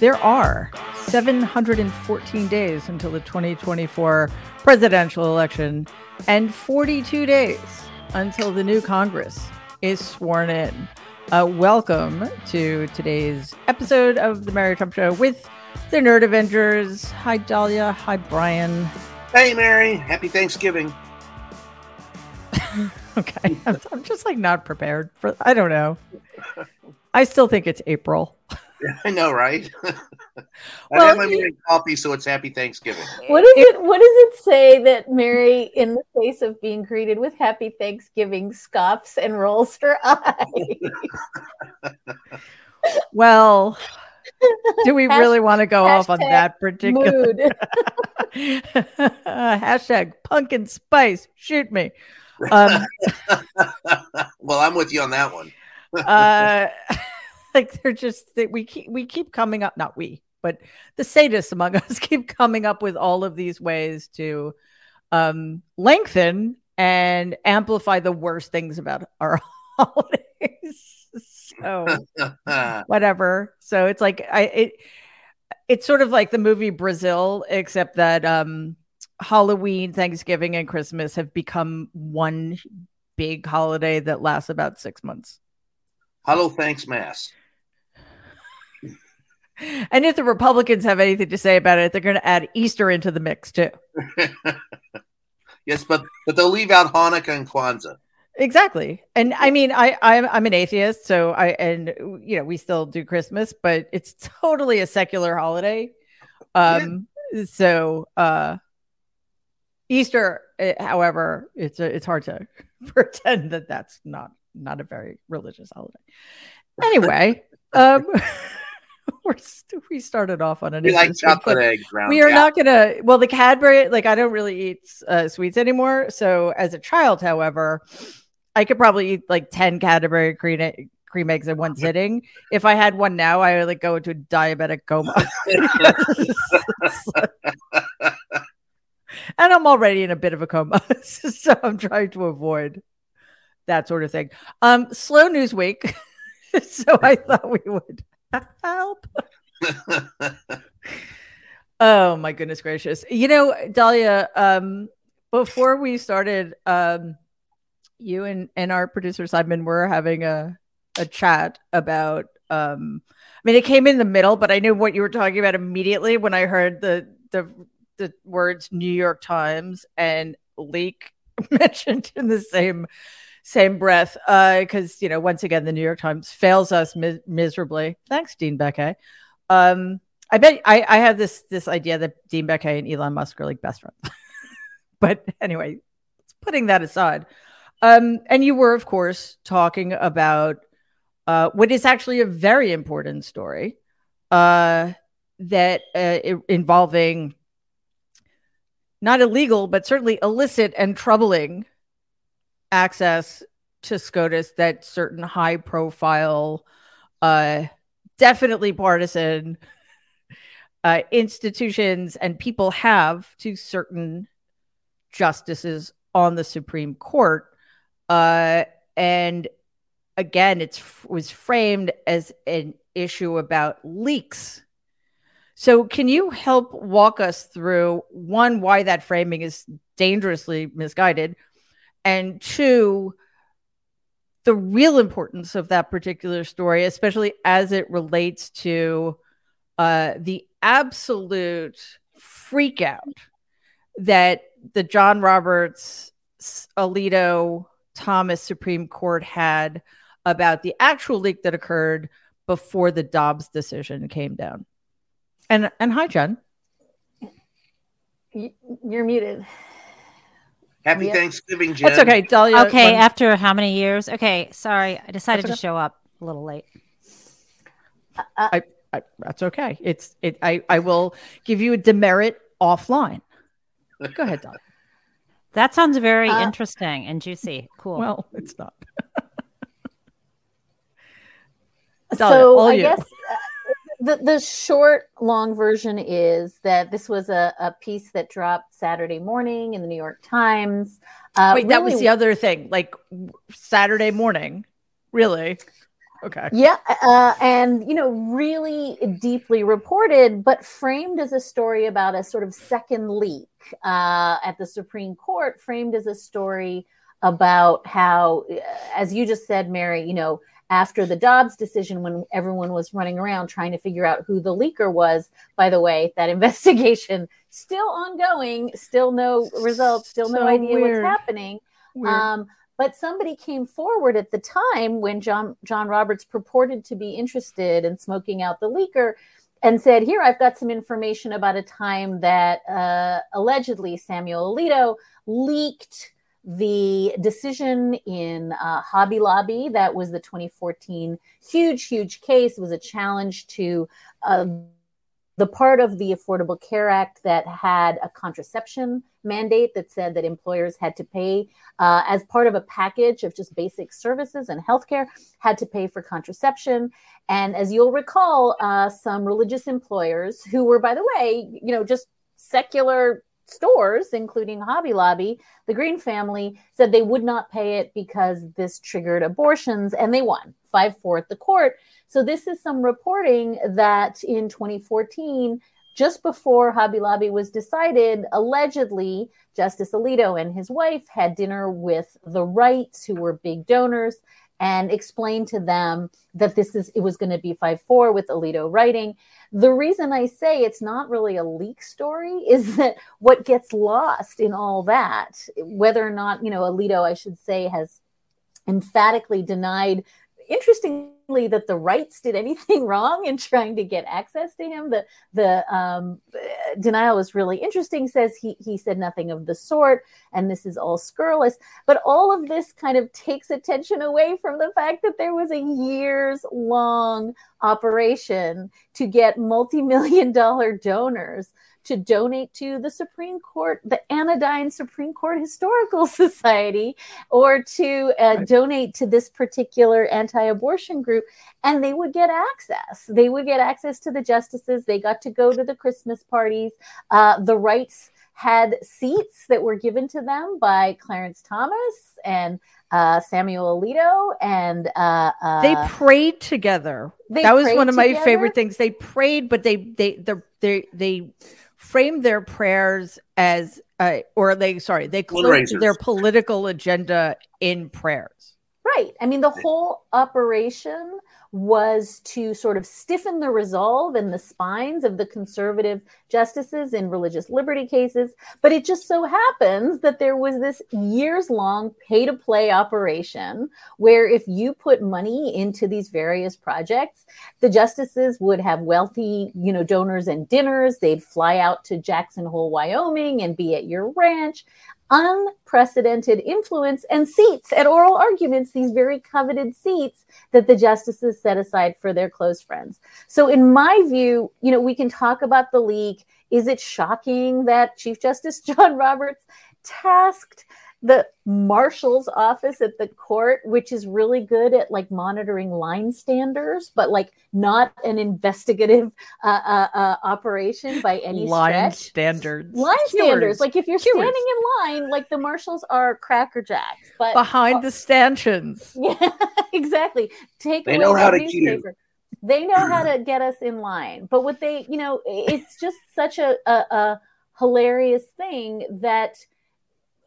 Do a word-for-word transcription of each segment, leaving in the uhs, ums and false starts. There are seven hundred fourteen days until the twenty twenty-four presidential election and forty-two days until the new Congress is sworn in. Uh, welcome to today's episode of The Mary Trump Show with the Nerd Avengers. Hi, Dahlia. Hi, Brian. Hey, Mary. Happy Thanksgiving. Okay. I'm, I'm just like not prepared for, I don't know. I still think it's April. I know, right? I well, have my morning coffee, so it's happy Thanksgiving. What is it? What does it say that Mary, in the face of being greeted with happy Thanksgiving, scoffs and rolls her eyes? Well, do we hashtag, really want to go off on that particular mood? Hashtag pumpkin spice. Shoot me. Um, well, I'm with you on that one. uh Like they're just that we keep we keep coming up, not we, but the sadists among us keep coming up with all of these ways to um, lengthen and amplify the worst things about our holidays. So whatever. So it's like I it it's sort of like the movie Brazil, except that um, Halloween, Thanksgiving, and Christmas have become one big holiday that lasts about six months. Hello, thanks, Mass. And if the Republicans have anything to say about it, they're going to add Easter into the mix, too. Yes, but, but they'll leave out Hanukkah and Kwanzaa. Exactly. And I mean, I, I'm, I'm an atheist, so I, and you know, we still do Christmas, but it's totally a secular holiday. Um, yeah. So uh, Easter, however, it's, it's hard to pretend that that's not. Not a very religious holiday. Anyway, um, we're st- we started off on an. We like chocolate eggs. We are not gonna. Well, the Cadbury, like I don't really eat uh, sweets anymore. So as a child, however, I could probably eat like ten Cadbury cream cream eggs in one sitting. If I had one now, I would like go into a diabetic coma. And I'm already in a bit of a coma, so I'm trying to avoid that sort of thing. Um, slow news week. So I thought we would help. Oh my goodness gracious. You know, Dahlia, um, before we started, um, you and, and our producer Simon were having a, a chat about, um, I mean, it came in the middle, but I knew what you were talking about immediately when I heard the, the, the words New York Times and leak mentioned in the same Same breath, because, uh, you know, once again, the New York Times fails us mi- miserably. Thanks, Dean Baquet. Um, I bet I, I have this this idea that Dean Baquet and Elon Musk are like best friends. But anyway, putting that aside. Um, and you were, of course, talking about uh, what is actually a very important story uh, that uh, involving not illegal, but certainly illicit and troubling access to SCOTUS that certain high profile, uh, definitely partisan uh, institutions and people have to certain justices on the Supreme Court. Uh, and again, it was framed as an issue about leaks. So can you help walk us through, one, why that framing is dangerously misguided, and two, the real importance of that particular story, especially as it relates to uh, the absolute freak out that the John Roberts, Alito, Thomas Supreme Court had about the actual leak that occurred before the Dobbs decision came down. And and hi, Jen. You're muted. Happy yeah. Thanksgiving, Jen. That's okay, Dahlia. Okay, one. After how many years? Okay, sorry. I decided that's to okay. show up a little late. Uh, I, I, that's okay. It's it. I, I will give you a demerit offline. Go ahead, Dahlia. That sounds very uh, interesting and juicy. Cool. Well, it's not. Dahlia, so all I you. guess uh, the the short, long version is that this was a, a piece that dropped Saturday morning in the New York Times. Uh, Wait, really, that was the other thing. Like Saturday morning, really? Okay. Yeah, uh, and you know, really deeply reported, but framed as a story about a sort of second leak uh, at the Supreme Court. Framed as a story about how, as you just said, Mary, you know, after the Dobbs decision, when everyone was running around trying to figure out who the leaker was, by the way, that investigation still ongoing, still no results, still no so idea weird. what's happening. Weird. Um, But somebody came forward at the time when John John Roberts purported to be interested in smoking out the leaker and said, here, I've got some information about a time that uh, allegedly Samuel Alito leaked the decision in uh, Hobby Lobby. That was the twenty fourteen huge, huge case. It was a challenge to uh, the part of the Affordable Care Act that had a contraception mandate that said that employers had to pay uh, as part of a package of just basic services and healthcare, had to pay for contraception. And as you'll recall, uh, some religious employers who were, by the way, you know, just secular stores, including Hobby Lobby, the Green family, said they would not pay it because this triggered abortions, and they won five four at the court. So this is some reporting that in twenty fourteen, just before Hobby Lobby was decided, allegedly, Justice Alito and his wife had dinner with the Wrights, who were big donors, and explained to them that this is it was going to be five four with Alito writing. The reason I say it's not really a leak story is that what gets lost in all that, whether or not, you know, Alito, I should say, has emphatically denied, interestingly, that the Wrights did anything wrong in trying to get access to him. The the um, denial was really interesting, says he he said nothing of the sort, and this is all scurrilous. But all of this kind of takes attention away from the fact that there was a years-long operation to get multi-million dollar donors to donate to the Supreme Court, the Anodyne Supreme Court Historical Society, or to uh, right. donate to this particular anti-abortion group, and they would get access. They would get access to the justices. They got to go to the Christmas parties. Uh, the Wrights had seats that were given to them by Clarence Thomas and uh, Samuel Alito. And uh, uh, they prayed together. They that was one of together. my favorite things. They prayed, but they they the, they they framed their prayers as, uh, or they, sorry, they closed their political agenda in prayers. Right. I mean, the whole operation was to sort of stiffen the resolve and the spines of the conservative justices in religious liberty cases. But it just so happens that there was this years-long pay-to-play operation where if you put money into these various projects, the justices would have wealthy, you know, donors and dinners. They'd fly out to Jackson Hole, Wyoming, and be at your ranch. Unprecedented influence and seats at oral arguments, these very coveted seats that the justices set aside for their close friends. So in my view, you know, we can talk about the leak. Is it shocking that Chief Justice John Roberts tasked the marshal's office at the court, which is really good at like monitoring line standers, but like not an investigative uh, uh, uh, operation by any line stretch. Line standards. Line Keywords. standards. Like if you're Keywords. standing in line, like the marshals are cracker jacks, but behind oh, the stanchions. Yeah, exactly. Take they away know how to newspaper. They know how to get us in line, but what they, you know, it's just such a, a, a hilarious thing that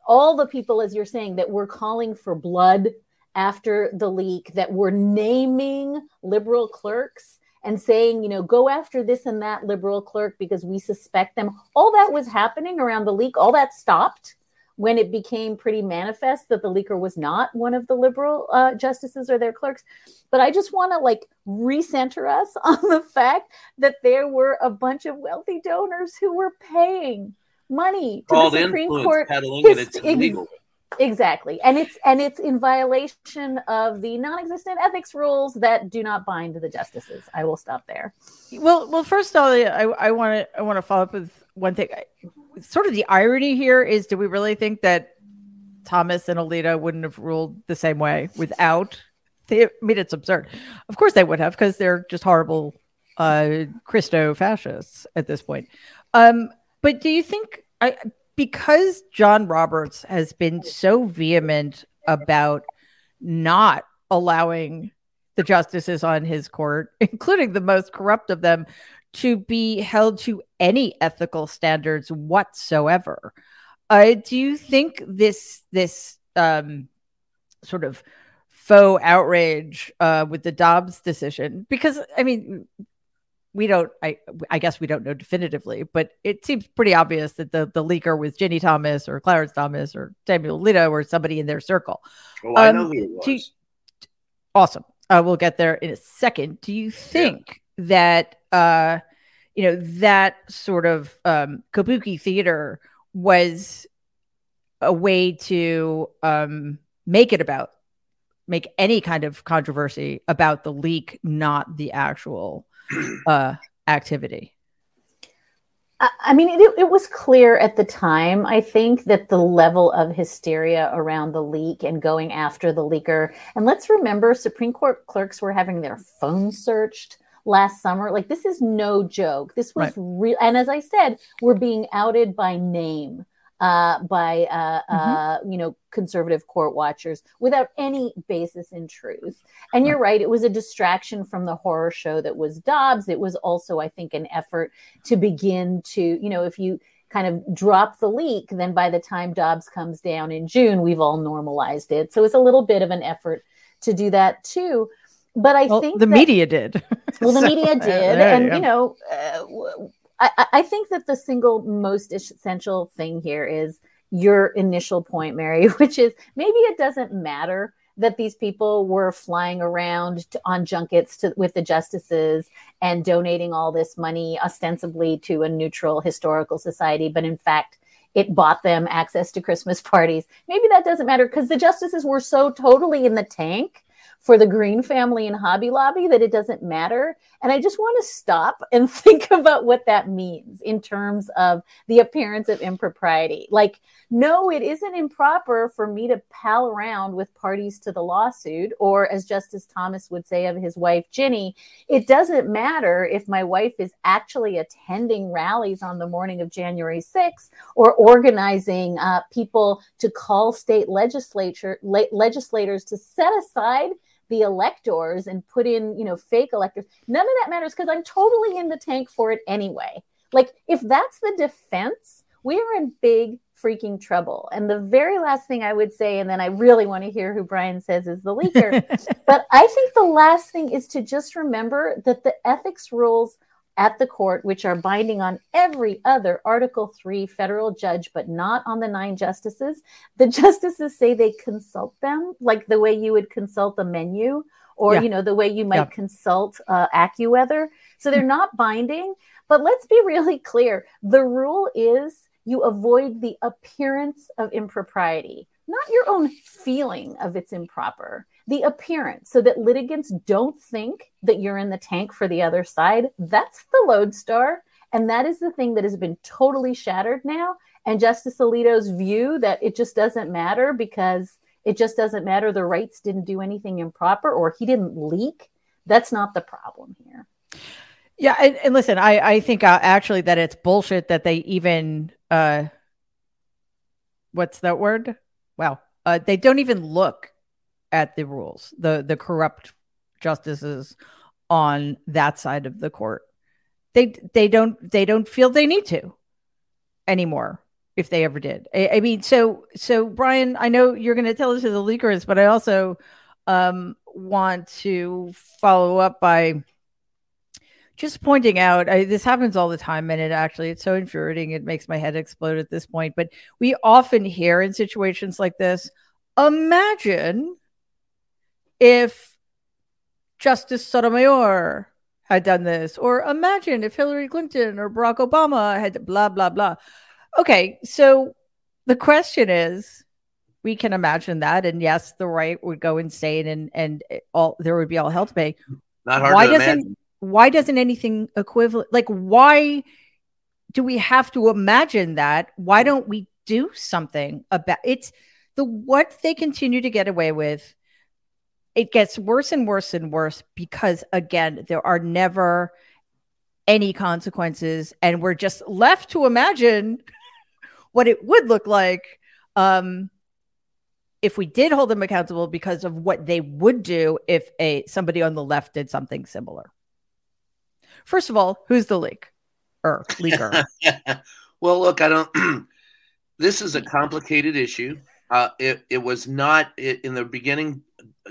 all the people, as you're saying, that were calling for blood after the leak, that were naming liberal clerks and saying, you know, go after this and that liberal clerk because we suspect them. All that was happening around the leak. All that stopped when it became pretty manifest that the leaker was not one of the liberal uh, justices or their clerks. But I just want to like recenter us on the fact that there were a bunch of wealthy donors who were paying money to the Supreme Court. Peddling, and it's illegal. Exactly. And it's and it's in violation of the non-existent ethics rules that do not bind the justices. I will stop there. Well, well, first of all, I want to I want to follow up with one thing. I, sort of the irony here is, do we really think that Thomas and Alito wouldn't have ruled the same way without? They, I mean, it's absurd. Of course they would have, because they're just horrible uh, Christo-fascists at this point. Um, but do you think... I? Because John Roberts has been so vehement about not allowing the justices on his court, including the most corrupt of them, to be held to any ethical standards whatsoever, uh, do you think this this um, sort of faux outrage uh, with the Dobbs decision? Because, I mean... We don't, I I guess we don't know definitively, but it seems pretty obvious that the, the leaker was Ginny Thomas or Clarence Thomas or Samuel Alito or somebody in their circle. Oh, um, I know who it was. You, awesome. Uh, we'll get there in a second. Do you think yeah. that, uh, you know, that sort of um, kabuki theater was a way to um, make it about, make any kind of controversy about the leak, not the actual uh activity? I mean, it, it was clear at the time, I think, that the level of hysteria around the leak and going after the leaker, and let's remember, Supreme Court clerks were having their phones searched last summer. Like, this is no joke. This was right. real. And as I said, we're being outed by name uh by uh mm-hmm. uh you know conservative court watchers without any basis in truth. And you're right, it was a distraction from the horror show that was Dobbs. It was also, I think, an effort to begin to, you know, if you kind of drop the leak, then by the time Dobbs comes down in June, we've all normalized it. So it's a little bit of an effort to do that too. But I well, think the that, media did. Well, the so, media did, there and you, you know. Uh, w- I, I think that the single most essential thing here is your initial point, Mary, which is maybe it doesn't matter that these people were flying around to, on junkets to, with the justices and donating all this money ostensibly to a neutral historical society, but in fact, it bought them access to Christmas parties. Maybe that doesn't matter because the justices were so totally in the tank for the Green family and Hobby Lobby that it doesn't matter. And I just want to stop and think about what that means in terms of the appearance of impropriety. Like, no, it isn't improper for me to pal around with parties to the lawsuit, or as Justice Thomas would say of his wife, Ginny, it doesn't matter if my wife is actually attending rallies on the morning of January sixth or organizing uh, people to call state legislature le- legislators to set aside the electors and put in, you know, fake electors. None of that matters because I'm totally in the tank for it anyway. Like, if that's the defense, we are in big freaking trouble. And the very last thing I would say, and then I really want to hear who Brian says is the leaker, but I think the last thing is to just remember that the ethics rules at the court, which are binding on every other Article three federal judge, but not on the nine justices. The justices say they consult them, like the way you would consult the menu, or yeah. you know, the way you might yeah. consult uh, AccuWeather. So they're not binding. But let's be really clear: the rule is you avoid the appearance of impropriety, not your own feeling of it's improper. The appearance, so that litigants don't think that you're in the tank for the other side. That's the lodestar. And that is the thing that has been totally shattered now. And Justice Alito's view that it just doesn't matter because it just doesn't matter. The Wrights didn't do anything improper, or he didn't leak. That's not the problem here. Yeah. And, and listen, I, I think uh, actually that it's bullshit that they even, uh, what's that word? Wow. Uh, they don't even look at the rules, the the corrupt justices on that side of the court. They they don't they don't feel they need to anymore, if they ever did. I, I mean, so so Brian, I know you're going to tell us who the leaker is, but I also um, want to follow up by just pointing out I, this happens all the time, and it actually it's so infuriating it makes my head explode at this point. But we often hear in situations like this, imagine if Justice Sotomayor had done this, or imagine if Hillary Clinton or Barack Obama had blah, blah, blah. Okay, so the question is, we can imagine that, and yes, the right would go insane, and and all there would be all hell to pay. Not hard why to doesn't, imagine. Why doesn't anything equivalent? Like, why do we have to imagine that? Why don't we do something about it's the what they continue to get away with? It gets worse and worse and worse because, again, there are never any consequences, and we're just left to imagine what it would look like um, if we did hold them accountable because of what they would do if a somebody on the left did something similar. First of all, who's the leak or leaker? yeah. Well, look, I don't. This is a complicated issue. Uh, it it was not it, in the beginning.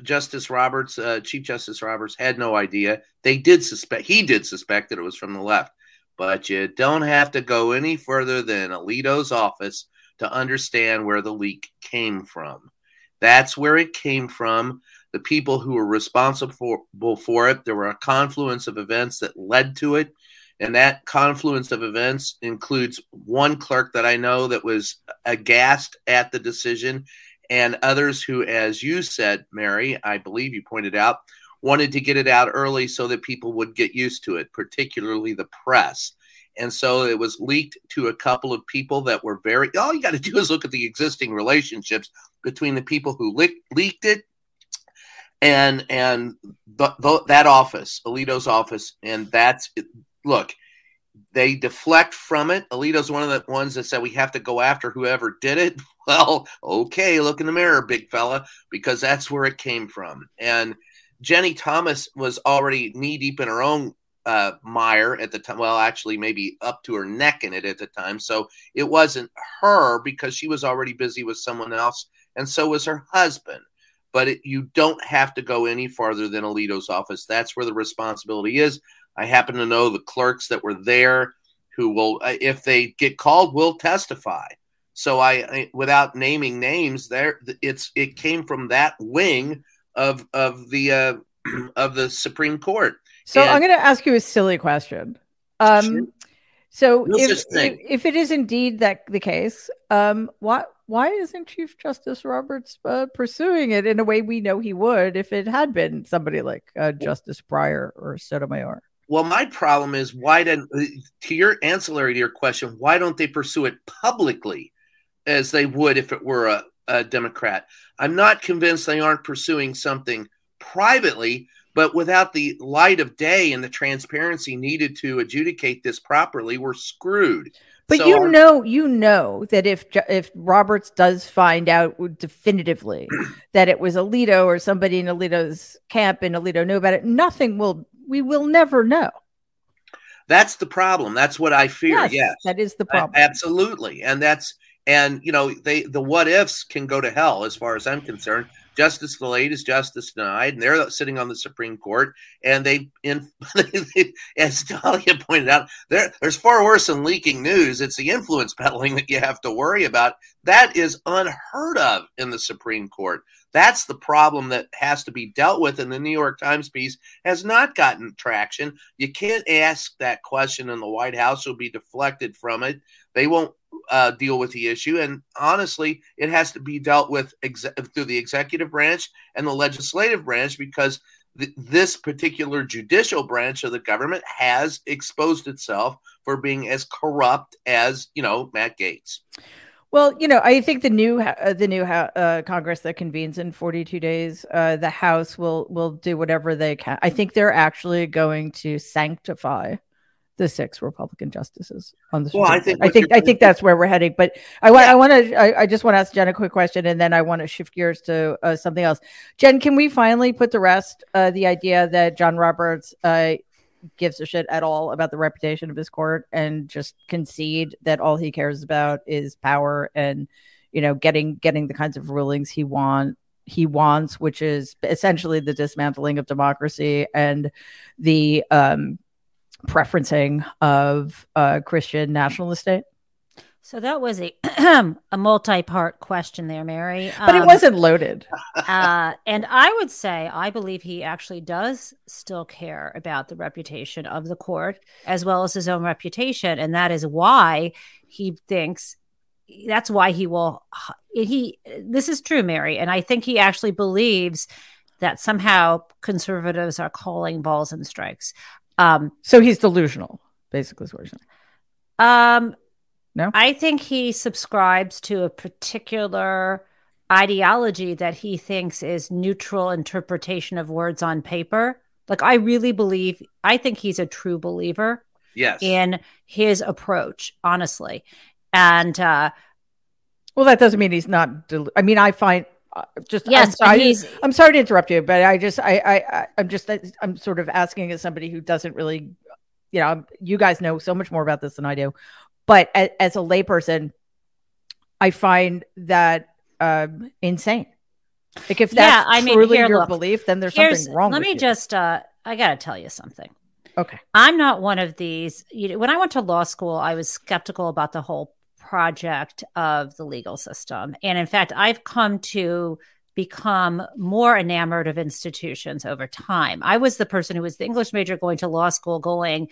Justice Roberts, uh, Chief Justice Roberts, had no idea. They did suspect, he did suspect that it was from the left. But you don't have to go any further than Alito's office to understand where the leak came from. That's where it came from. The people who were responsible for, for it, there were a confluence of events that led to it. And that confluence of events includes one clerk that I know that was aghast at the decision, and others who, as you said, Mary, I believe you pointed out, wanted to get it out early so that people would get used to it, particularly the press. And so it was leaked to a couple of people that were very, all you got to do is look at the existing relationships between the people who le- leaked it and and th- th- that office, Alito's office. And that's, look, they deflect from it. Alito's one of the ones that said we have to go after whoever did it. Well, okay, look in the mirror, big fella, because that's where it came from. And Ginny Thomas was already knee-deep in her own uh, mire at the time. Well, actually, maybe up to her neck in it at the time. So it wasn't her because she was already busy with someone else, and so was her husband. But it, you don't have to go any farther than Alito's office. That's where the responsibility is. I happen to know the clerks that were there who will, if they get called, will testify. So I, I, without naming names, there it's it came from that wing of of the uh, of the Supreme Court. So and, I'm going to ask you a silly question. Um, sure. So if, if if it is indeed that the case, um, why why isn't Chief Justice Roberts uh, pursuing it in a way we know he would if it had been somebody like uh, Justice Breyer or Sotomayor? Well, my problem is why didn't to your ancillary to your question? Why don't they pursue it publicly as they would if it were a, a Democrat? I'm not convinced they aren't pursuing something privately, but without the light of day and the transparency needed to adjudicate this properly, we're screwed. But so you our- know, you know that if if Roberts does find out definitively that it was Alito or somebody in Alito's camp and Alito knew about it, nothing will, we will never know. That's the problem. That's what I fear. Yes, yes. That is the problem. I, absolutely. And that's, And, you know, they the what ifs can go to hell as far as I'm concerned. Justice delayed is justice denied. And they're sitting on the Supreme Court. And they, in, as Dahlia pointed out, there, there's far worse than leaking news. It's the influence peddling that you have to worry about. That is unheard of in the Supreme Court. That's the problem that has to be dealt with. And the New York Times piece has not gotten traction. You can't ask that question in the White House. You'll be deflected from it. They won't uh, deal with the issue. And honestly, it has to be dealt with ex- through the executive branch and the legislative branch because th- this particular judicial branch of the government has exposed itself for being as corrupt as, you know, Matt Gaetz. Well, you know, I think the new uh, the new uh, Congress that convenes in forty-two days, uh, the House will will do whatever they can. I think they're actually going to sanctify the six Republican justices on the Supreme Court. I think I think I think that's where we're heading. But I want yeah. I want to I, I just want to ask Jen a quick question, and then I want to shift gears to uh, something else. Jen, can we finally put the rest uh, the idea that John Roberts uh, gives a shit at all about the reputation of his court and just concede that all he cares about is power and, you know, getting getting the kinds of rulings he want he wants, which is essentially the dismantling of democracy and the um, preferencing of uh, Christian nationalist state? So that was a a multi-part question there, Mary. Um, but it wasn't loaded. uh, and I would say I believe he actually does still care about the reputation of the court as well as his own reputation. And that is why he thinks that's why he will. He this is true, Mary. And I think he actually believes that somehow conservatives are calling balls and strikes. Um, so he's delusional, basically. Is what you're saying. Um. No, I think he subscribes to a particular ideology that he thinks is neutral interpretation of words on paper. Like, I really believe, I think he's a true believer yes. in his approach, honestly. And, uh, well, that doesn't mean he's not, del- I mean, I find uh, just, yes, I'm, sorry, he's, I'm sorry to interrupt you, but I just, I, I, I'm just, I'm sort of asking as somebody who doesn't really, you know, you guys know so much more about this than I do. But as a layperson, I find that um, insane. Like, if that's yeah, I mean, truly here, your look, belief, then there's something wrong with you. Let me just, uh, I got to tell you something. Okay. I'm not one of these. You know, when I went to law school, I was skeptical about the whole project of the legal system. And in fact, I've come to become more enamored of institutions over time. I was the person who was the English major going to law school going,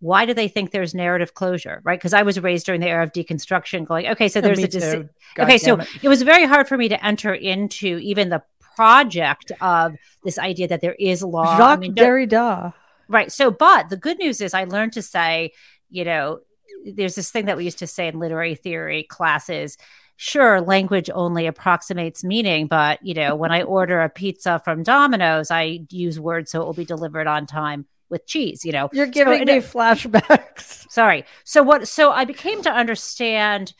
why do they think there's narrative closure, right? Because I was raised during the era of deconstruction going, okay, so there's oh, a decision. Okay, so it. it was very hard for me to enter into even the project of this idea that there is law. Jacques I mean, Derrida. Right. So, but the good news is I learned to say, you know, there's this thing that we used to say in literary theory classes, sure, language only approximates meaning, but, you know, when I order a pizza from Domino's, I use words so it will be delivered on time. With cheese, you know, you're giving so, me it, flashbacks. Sorry. So what? So I became to understand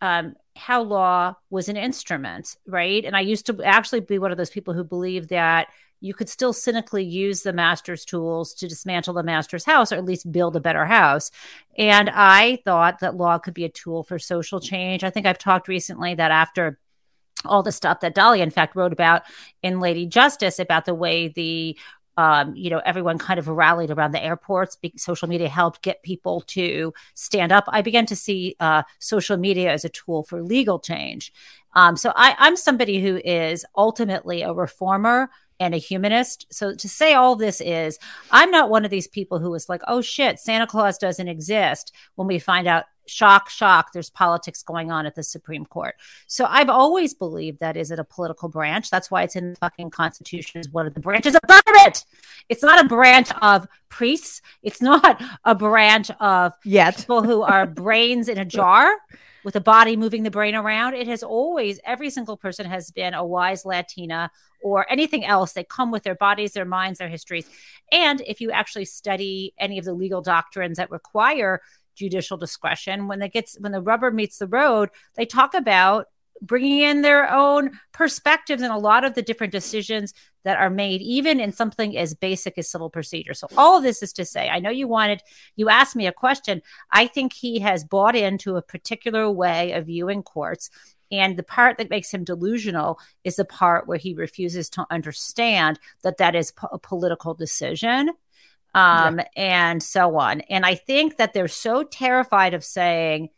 um, how law was an instrument, right? And I used to actually be one of those people who believed that you could still cynically use the master's tools to dismantle the master's house, or at least build a better house. And I thought that law could be a tool for social change. I think I've talked recently that after all the stuff that Dahlia, in fact, wrote about in Lady Justice about the way the Um, you know, everyone kind of rallied around the airports. Social media helped get people to stand up. I began to see uh, social media as a tool for legal change. Um, so I, I'm somebody who is ultimately a reformer and a humanist. So to say all this is, I'm not one of these people who is like, oh shit, Santa Claus doesn't exist when we find out, shock, shock, there's politics going on at the Supreme Court. So I've always believed that is it a political branch. That's why it's in the fucking Constitution is one of the branches of government. It's not a branch of priests. It's not a branch of Yet. people who are brains in a jar with a body moving the brain around. It has always, every single person has been a wise Latina or anything else. They come with their bodies, their minds, their histories. And if you actually study any of the legal doctrines that require judicial discretion, when that gets when the rubber meets the road, they talk about bringing in their own perspectives in a lot of the different decisions that are made, even in something as basic as civil procedure. So all of this is to say, I know you wanted, you asked me a question. I think he has bought into a particular way of viewing courts. And the part that makes him delusional is the part where he refuses to understand that that is po- a political decision. Um, yeah. And so on. And I think that they're so terrified of saying,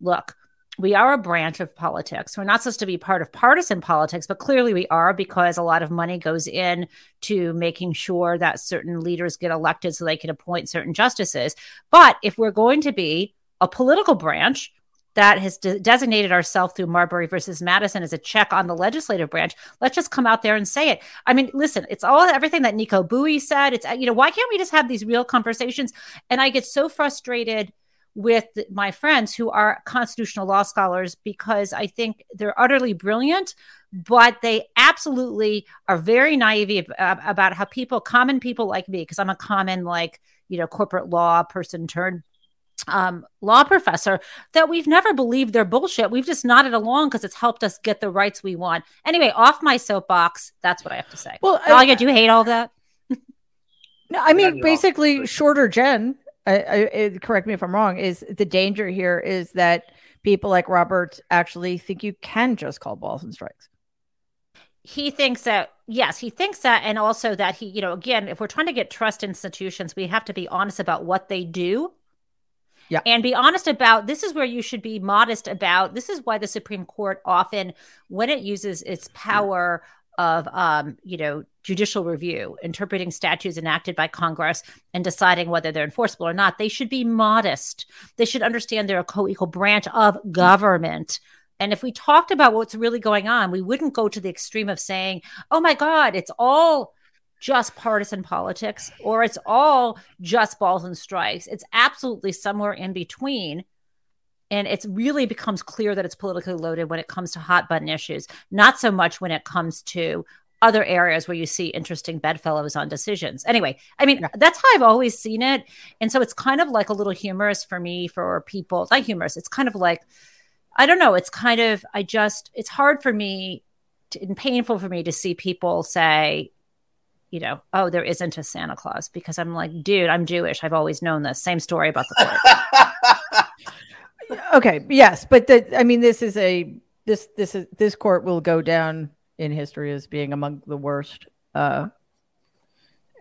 look, we are a branch of politics. We're not supposed to be part of partisan politics, but clearly we are because a lot of money goes in to making sure that certain leaders get elected so they can appoint certain justices. But if we're going to be a political branch that has de- designated ourselves through Marbury versus Madison as a check on the legislative branch, let's just come out there and say it. I mean, listen, it's all everything that Nico Boui said. It's, you know, why can't we just have these real conversations? And I get so frustrated with my friends who are constitutional law scholars because I think they're utterly brilliant, but they absolutely are very naive ab- about how people, common people like me, because I'm a common, like, you know, corporate law person turned um law professor, that we've never believed their bullshit. We've just nodded along because it's helped us get the rights we want. Anyway, off my soapbox. That's what I have to say. Well, Dahlia, I, do you hate all that? No, I mean, basically, off. Shorter Jen, I, I, correct me if I'm wrong, is the danger here is that people like Roberts actually think you can just call balls and strikes. He thinks that, yes, he thinks that. And also that he, you know, again, if we're trying to get trust institutions, we have to be honest about what they do. Yeah. And be honest about, this is where you should be modest about, this is why the Supreme Court often, when it uses its power of, um, you know, judicial review, interpreting statutes enacted by Congress and deciding whether they're enforceable or not, they should be modest. They should understand they're a co-equal branch of government. And if we talked about what's really going on, we wouldn't go to the extreme of saying, oh, my God, it's all just partisan politics, or it's all just balls and strikes. It's absolutely somewhere in between. And it really becomes clear that it's politically loaded when it comes to hot button issues, not so much when it comes to other areas where you see interesting bedfellows on decisions. Anyway, I mean, that's how I've always seen it. And so it's kind of like a little humorous for me, for people. It's not humorous. It's kind of like, I don't know. It's kind of, I just, it's hard for me to, and painful for me to see people say, you know, oh, there isn't a Santa Claus, because I'm like, dude, I'm Jewish. I've always known this. Same story about the court. Okay. Yes. But the, I mean, this is a, this, this is, this court will go down in history as being among the worst uh,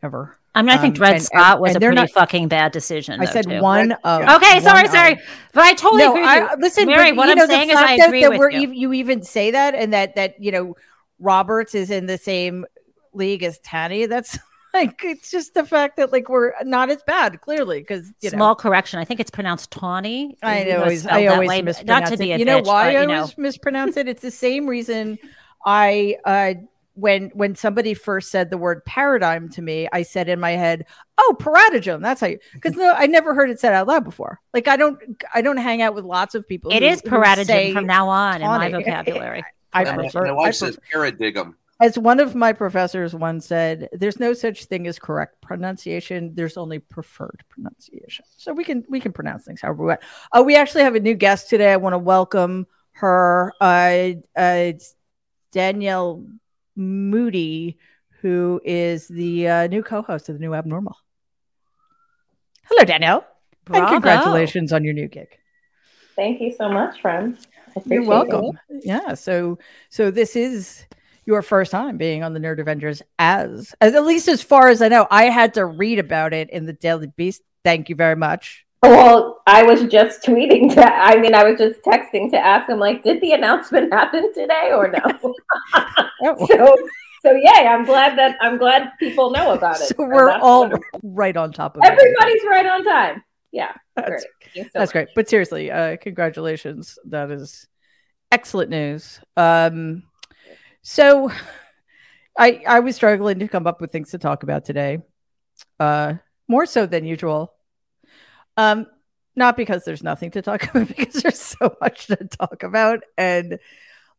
ever. I mean, I think Dred um, and, Scott was a pretty not, fucking bad decision. I though, said too. one of. Okay, one sorry, of. sorry. But I totally no, agree I, with you. Listen, Mary, but, what you know, I'm saying is I agree that with we're, you. You even say that, and that, that, you know, Roberts is in the same league as Taney. That's like, it's just the fact that, like, we're not as bad, clearly, because small know. correction. I think it's pronounced Tawny. I always, I always way, mispronounce not to be it. A you know bitch, why but, you I know. always mispronounce it? It's the same reason I, uh, when when somebody first said the word paradigm to me, I said in my head, "Oh, paradigm." That's how you, because no, I never heard it said out loud before. Like, I don't, I don't hang out with lots of people. It who, is paradigm from now on Tawny. in my vocabulary. I, I prefer. My wife says paradigm. As one of my professors once said, there's no such thing as correct pronunciation. There's only preferred pronunciation. So we can we can pronounce things however we want. Uh, we actually have a new guest today. I want to welcome her, uh, uh, Danielle Moodie, who is the uh, new co-host of The New Abnormal. Hello, Danielle. Bravo. And congratulations on your new gig. Thank you so much, friend. You're welcome. It. Yeah, so so this is your first time being on the Nerd Avengers, as, as at least as far as I know. I had to read about it in the Daily Beast. Thank you very much. Well, I was just tweeting. To, I mean, I was just texting to ask him, like, did the announcement happen today or no? oh. so, so yay! I'm glad that I'm glad people know about it. So we're all wonderful. right on top of Everybody's it. Everybody's right on time. Yeah, that's great. So that's great. But seriously, uh, congratulations. That is excellent news. Um, So I I was struggling to come up with things to talk about today, uh, more so than usual. Um, not because there's nothing to talk about, because there's so much to talk about. And,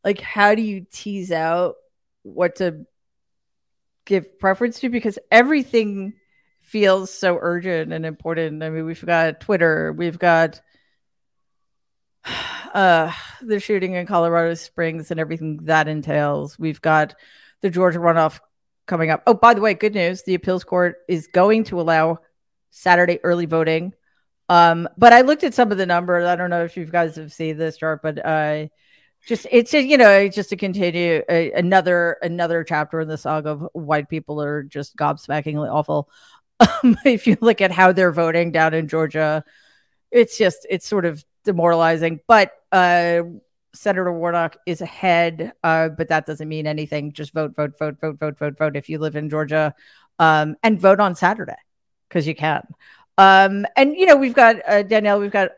like, how do you tease out what to give preference to? Because everything feels so urgent and important. I mean, we've got Twitter. We've got Uh, the shooting in Colorado Springs and everything that entails. We've got the Georgia runoff coming up. Oh, by the way, good news. The appeals court is going to allow Saturday early voting. Um, but I looked at some of the numbers. I don't know if you guys have seen this chart, but uh, just it's, you know, just to continue a, another another chapter in the saga of white people are just gobsmackingly awful. Um, if you look at how they're voting down in Georgia, it's just, it's sort of demoralizing, but uh, Senator Warnock is ahead, uh, but that doesn't mean anything. Just vote, vote, vote, vote, vote, vote, vote if you live in Georgia, um, and vote on Saturday because you can. Um, and, you know, we've got, uh, Danielle, we've got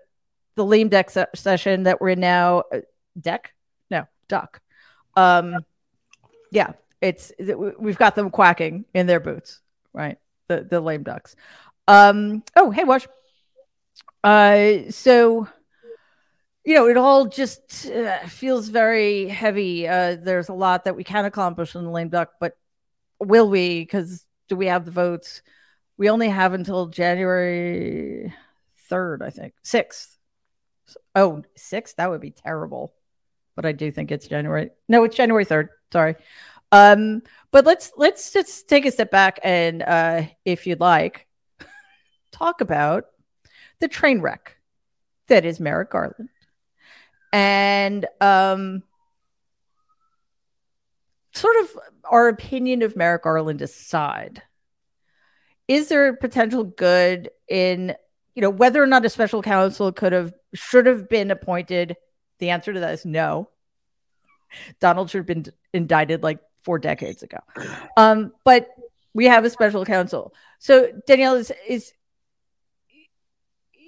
the lame deck se- session that we're in now. Uh, deck? No, duck. Um, yeah, it's we've got them quacking in their boots, right? The, the lame ducks. Um, oh, hey, Wash. Uh, so... You know, it all just uh, feels very heavy. Uh, there's a lot that we can accomplish in the lame duck, but will we? Because do we have the votes? We only have until January third, I think. sixth. Oh, sixth? That would be terrible. But I do think it's January. No, it's January third. Sorry. Um, but let's let's just take a step back and, uh, if you'd like, talk about the train wreck that is Merrick Garland. And um, sort of our opinion of Merrick Garland aside, is there potential good in you know, whether or not a special counsel could have, should have been appointed, the answer to that is no. Donald should have been indicted like four decades ago. Um, but we have a special counsel. So Danielle, is, is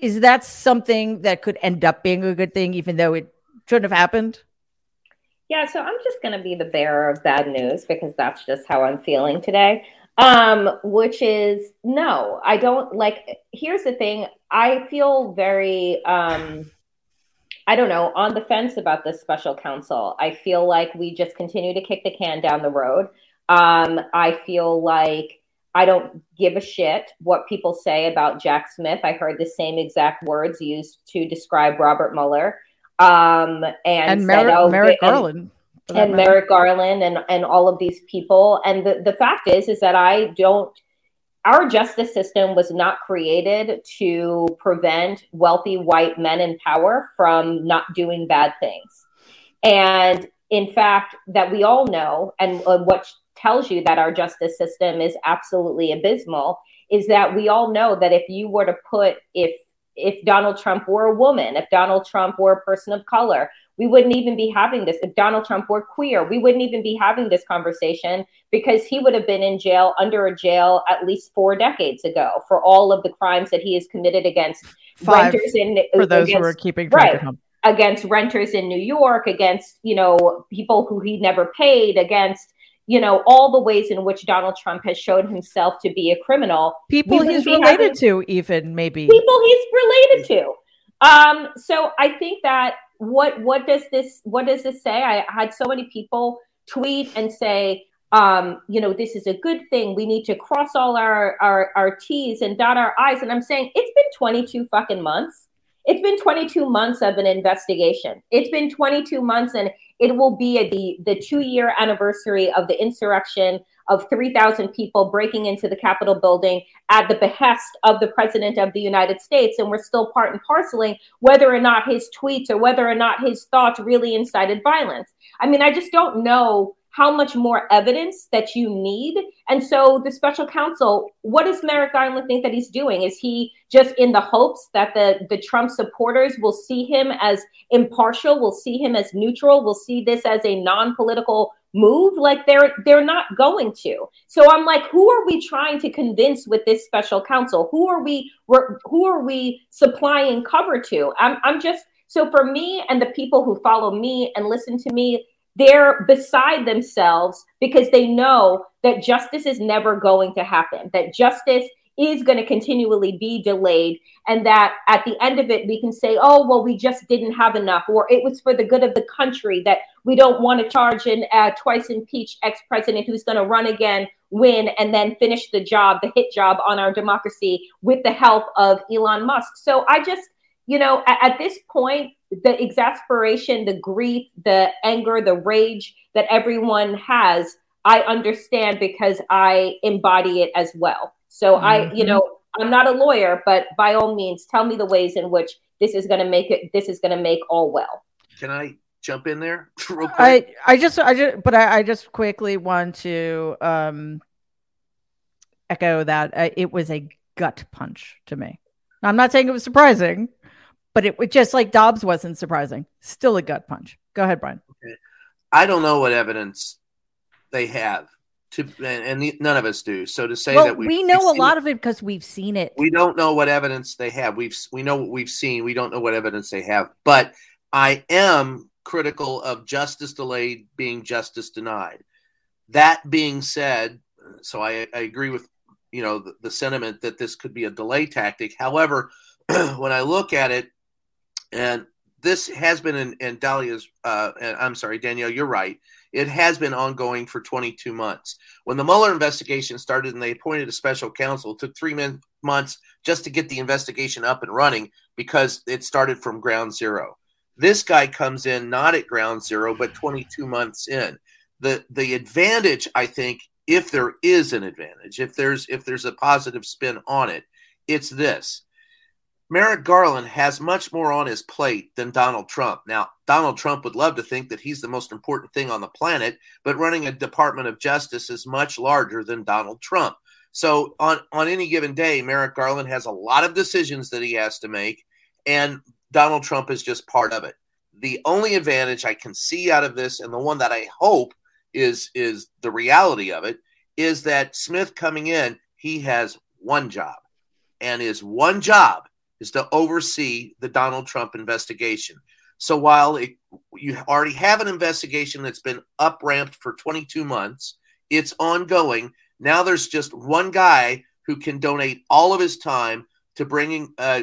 is that something that could end up being a good thing, even though it shouldn't have happened? Yeah, so I'm just going to be the bearer of bad news because that's just how I'm feeling today. Um, which is, no, I don't like, here's the thing. I feel very, um, I don't know, on the fence about this special counsel. I feel like we just continue to kick the can down the road. Um, I feel like I don't give a shit what people say about Jack Smith. I heard the same exact words used to describe Robert Mueller. Um, and and Merrick, said, oh, Merrick and, Garland. And Merrick Garland and, and all of these people. And the, the fact is, is that I don't, our justice system was not created to prevent wealthy white men in power from not doing bad things. And in fact, that we all know, and uh, what tells you that our justice system is absolutely abysmal, is that we all know that if you were to put, if if Donald Trump were a woman, if Donald Trump were a person of color, we wouldn't even be having this. If Donald Trump were queer, we wouldn't even be having this conversation because he would have been in jail, under a jail, at least four decades ago for all of the crimes that he has committed against Five, renters in for those against, who are keeping track of him. Against renters in New York, against, you know, people who he never paid, against, you know, all the ways in which Donald Trump has shown himself to be a criminal. People he's related having, to, even maybe. People he's related to. Um, so I think that what what does this what does this say? I had so many people tweet and say, um, you know, this is a good thing. We need to cross all our, our, our T's and dot our I's. And I'm saying it's been twenty-two fucking months. It's been twenty-two months of an investigation. It's been twenty-two months, and it will be a, the, the two-year anniversary of the insurrection of three thousand people breaking into the Capitol building at the behest of the President of the United States. And we're still part and parceling whether or not his tweets or whether or not his thoughts really incited violence. I mean, I just don't know how much more evidence that you need. And so the special counsel, what does Merrick Garland think that he's doing? Is he just in the hopes that the, the Trump supporters will see him as impartial, will see him as neutral, will see this as a non-political move? Like they're they're not going to. So I'm like, who are we trying to convince with this special counsel? Who are we who are we supplying cover to? I'm I'm just, so for me and the people who follow me and listen to me, they're beside themselves because they know that justice is never going to happen, that justice is going to continually be delayed, and that at the end of it, we can say, oh, well, we just didn't have enough, or it was for the good of the country that we don't want to charge an uh, twice impeached ex-president who's going to run again, win, and then finish the job, the hit job on our democracy with the help of Elon Musk. So I just, you know, at, at this point, the exasperation, the grief, the anger, the rage that everyone has, I understand because I embody it as well. So mm-hmm. I, you know, I'm not a lawyer, but by all means, tell me the ways in which this is going to make it, this is going to make all well. Can I jump in there real quick? I, I just, I just, but I, I just quickly want to um, echo that. Uh, it was a gut punch to me. Now, I'm not saying it was surprising, but it was just like Dobbs wasn't surprising. Still a gut punch. Go ahead, Brian. Okay. I don't know what evidence they have to, and, and none of us do. So to say well, that we we know a lot it, of it because we've seen it. We don't know what evidence they have. We've we know what we've seen. We don't know what evidence they have. But I am critical of justice delayed being justice denied. That being said, so I, I agree with you know the, the sentiment that this could be a delay tactic. However, when I look at it. And this has been, in, in Dahlia's, uh, and I'm sorry, Danielle, you're right. It has been ongoing for twenty-two months. When the Mueller investigation started and they appointed a special counsel, it took three min- months just to get the investigation up and running because it started from ground zero. This guy comes in not at ground zero, but twenty-two months in. The the advantage, I think, if there is an advantage, if there's if there's a positive spin on it, it's this. Merrick Garland has much more on his plate than Donald Trump. Now, Donald Trump would love to think that he's the most important thing on the planet, but running a Department of Justice is much larger than Donald Trump. So on, on any given day, Merrick Garland has a lot of decisions that he has to make, and Donald Trump is just part of it. The only advantage I can see out of this, and the one that I hope is is the reality of it, is that Smith coming in, he has one job, and his one job is to oversee the Donald Trump investigation. So while it, you already have an investigation that's been up-ramped for twenty-two months, it's ongoing. Now there's just one guy who can donate all of his time to bringing uh,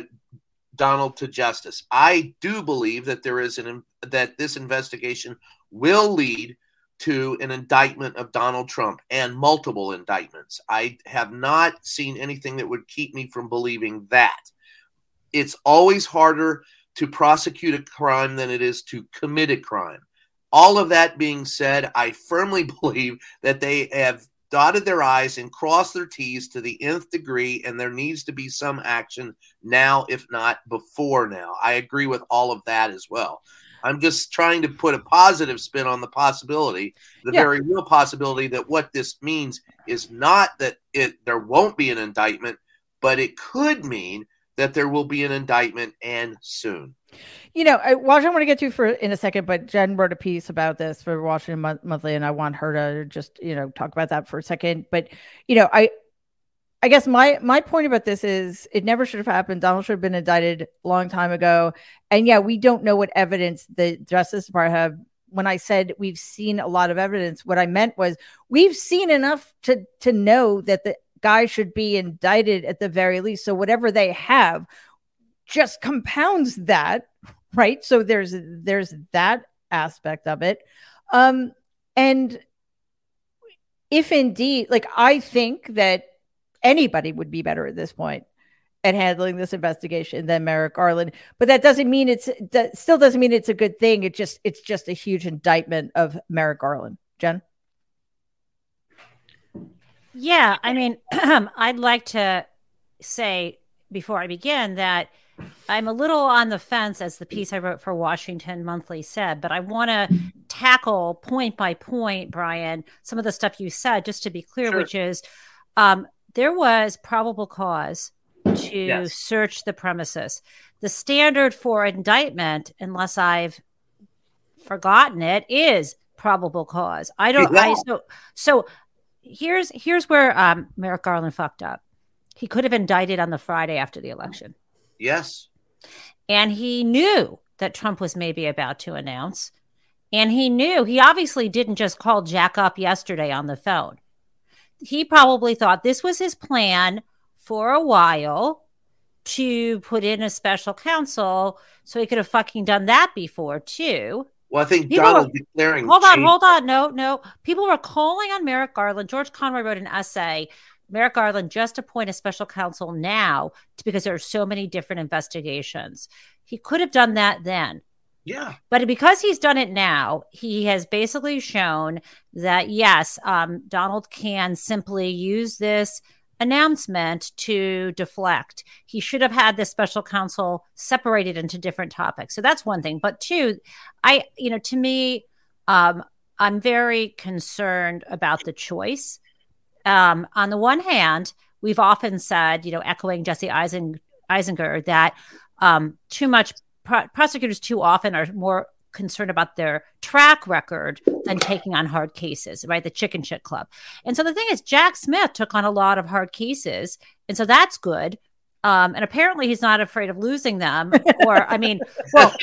Donald to justice. I do believe that there is an that this investigation will lead to an indictment of Donald Trump, and multiple indictments. I have not seen anything that would keep me from believing that. It's always harder to prosecute a crime than it is to commit a crime. All of that being said, I firmly believe that they have dotted their I's and crossed their T's to the nth degree, and there needs to be some action now, if not before now. I agree with all of that as well. I'm just trying to put a positive spin on the possibility, the yeah. very real possibility that what this means is not that it there won't be an indictment, but it could mean that there will be an indictment, and soon. You know, I, Washington, I want to get to for in a second, but Jen wrote a piece about this for Washington Monthly, and I want her to just, you know, talk about that for a second. But, you know, I I guess my my point about this is it never should have happened. Donald should have been indicted a long time ago. And, yeah, we don't know what evidence the Justice Department have. When I said we've seen a lot of evidence, what I meant was we've seen enough to to know that the guy should be indicted at the very least. So whatever they have just compounds that, right? So there's there's that aspect of it. Um, and if indeed, like, I think that anybody would be better at this point at handling this investigation than Merrick Garland, but that doesn't mean it's that still doesn't mean it's a good thing. It just it's just a huge indictment of Merrick Garland. Jen? Yeah, I mean, I'd like to say before I begin that I'm a little on the fence, as the piece I wrote for Washington Monthly said, but I want to tackle point by point, Brian, some of the stuff you said, just to be clear, sure. which is um, there was probable cause to yes. search the premises. The standard for indictment, unless I've forgotten it, is probable cause. I don't, yeah. I, so, so, Here's here's where um, Merrick Garland fucked up. He could have indicted on the Friday after the election. Yes. And he knew that Trump was maybe about to announce. And he knew. He obviously didn't just call Jack up yesterday on the phone. He probably thought this was his plan for a while, to put in a special counsel, so he could have fucking done that before, too. Well, I think People Donald were, declaring... Hold on, change. hold on. No, no. People were calling on Merrick Garland. George Conway wrote an essay, Merrick Garland, just appoint a special counsel now because there are so many different investigations. He could have done that then. Yeah. But because he's done it now, he has basically shown that, yes, um, Donald can simply use this announcement to deflect. He should have had the special counsel separated into different topics. So that's one thing. But two, I, you know, to me, um, I'm very concerned about the choice. Um, on the one hand, we've often said, you know, echoing Jesse Eisen, Eisinger, that um, too much pro- prosecutors too often are more concerned about their track record than taking on hard cases, right? The chicken shit club. And so the thing is, Jack Smith took on a lot of hard cases. And so that's good. Um, and apparently he's not afraid of losing them. Or, I mean, well,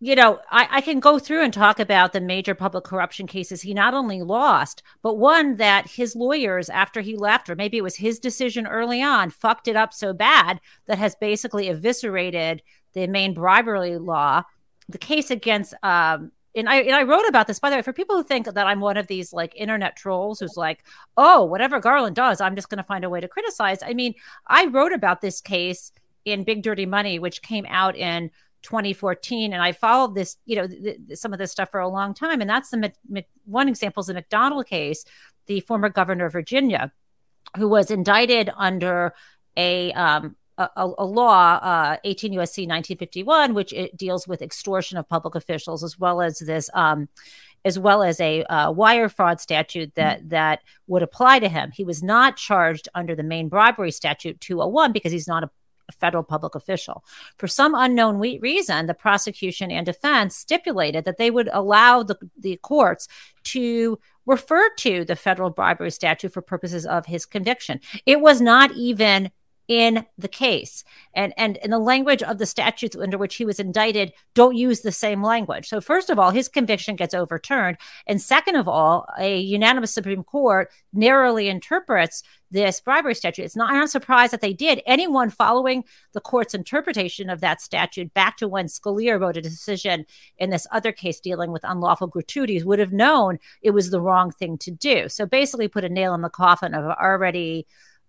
you know, I, I can go through and talk about the major public corruption cases he not only lost, but one that his lawyers, after he left, or maybe it was his decision early on, fucked it up so bad that has basically eviscerated the main bribery law. The case against, um, and I and I wrote about this, by the way, for people who think that I'm one of these like internet trolls who's like, oh, whatever Garland does, I'm just going to find a way to criticize. I mean, I wrote about this case in Big Dirty Money, which came out in twenty fourteen. And I followed this, you know, th- th- some of this stuff for a long time. And that's the Mc- Mc- one example is the McDonnell case, the former governor of Virginia, who was indicted under a um, a, a law, uh, eighteen U S C nineteen fifty-one, which it deals with extortion of public officials, as well as this, um, as well as a uh, wire fraud statute that that would apply to him. He was not charged under the main bribery statute two oh one because he's not a a federal public official. For some unknown we- reason, the prosecution and defense stipulated that they would allow the, the courts to refer to the federal bribery statute for purposes of his conviction. It was not even in the case. And, and in the language of the statutes under which he was indicted, don't use the same language. So first of all, his conviction gets overturned. And second of all, a unanimous Supreme Court narrowly interprets this bribery statute. It's not, I'm not surprised that they did. Anyone following the court's interpretation of that statute back to when Scalia wrote a decision in this other case dealing with unlawful gratuities would have known it was the wrong thing to do. So basically put a nail in the coffin of already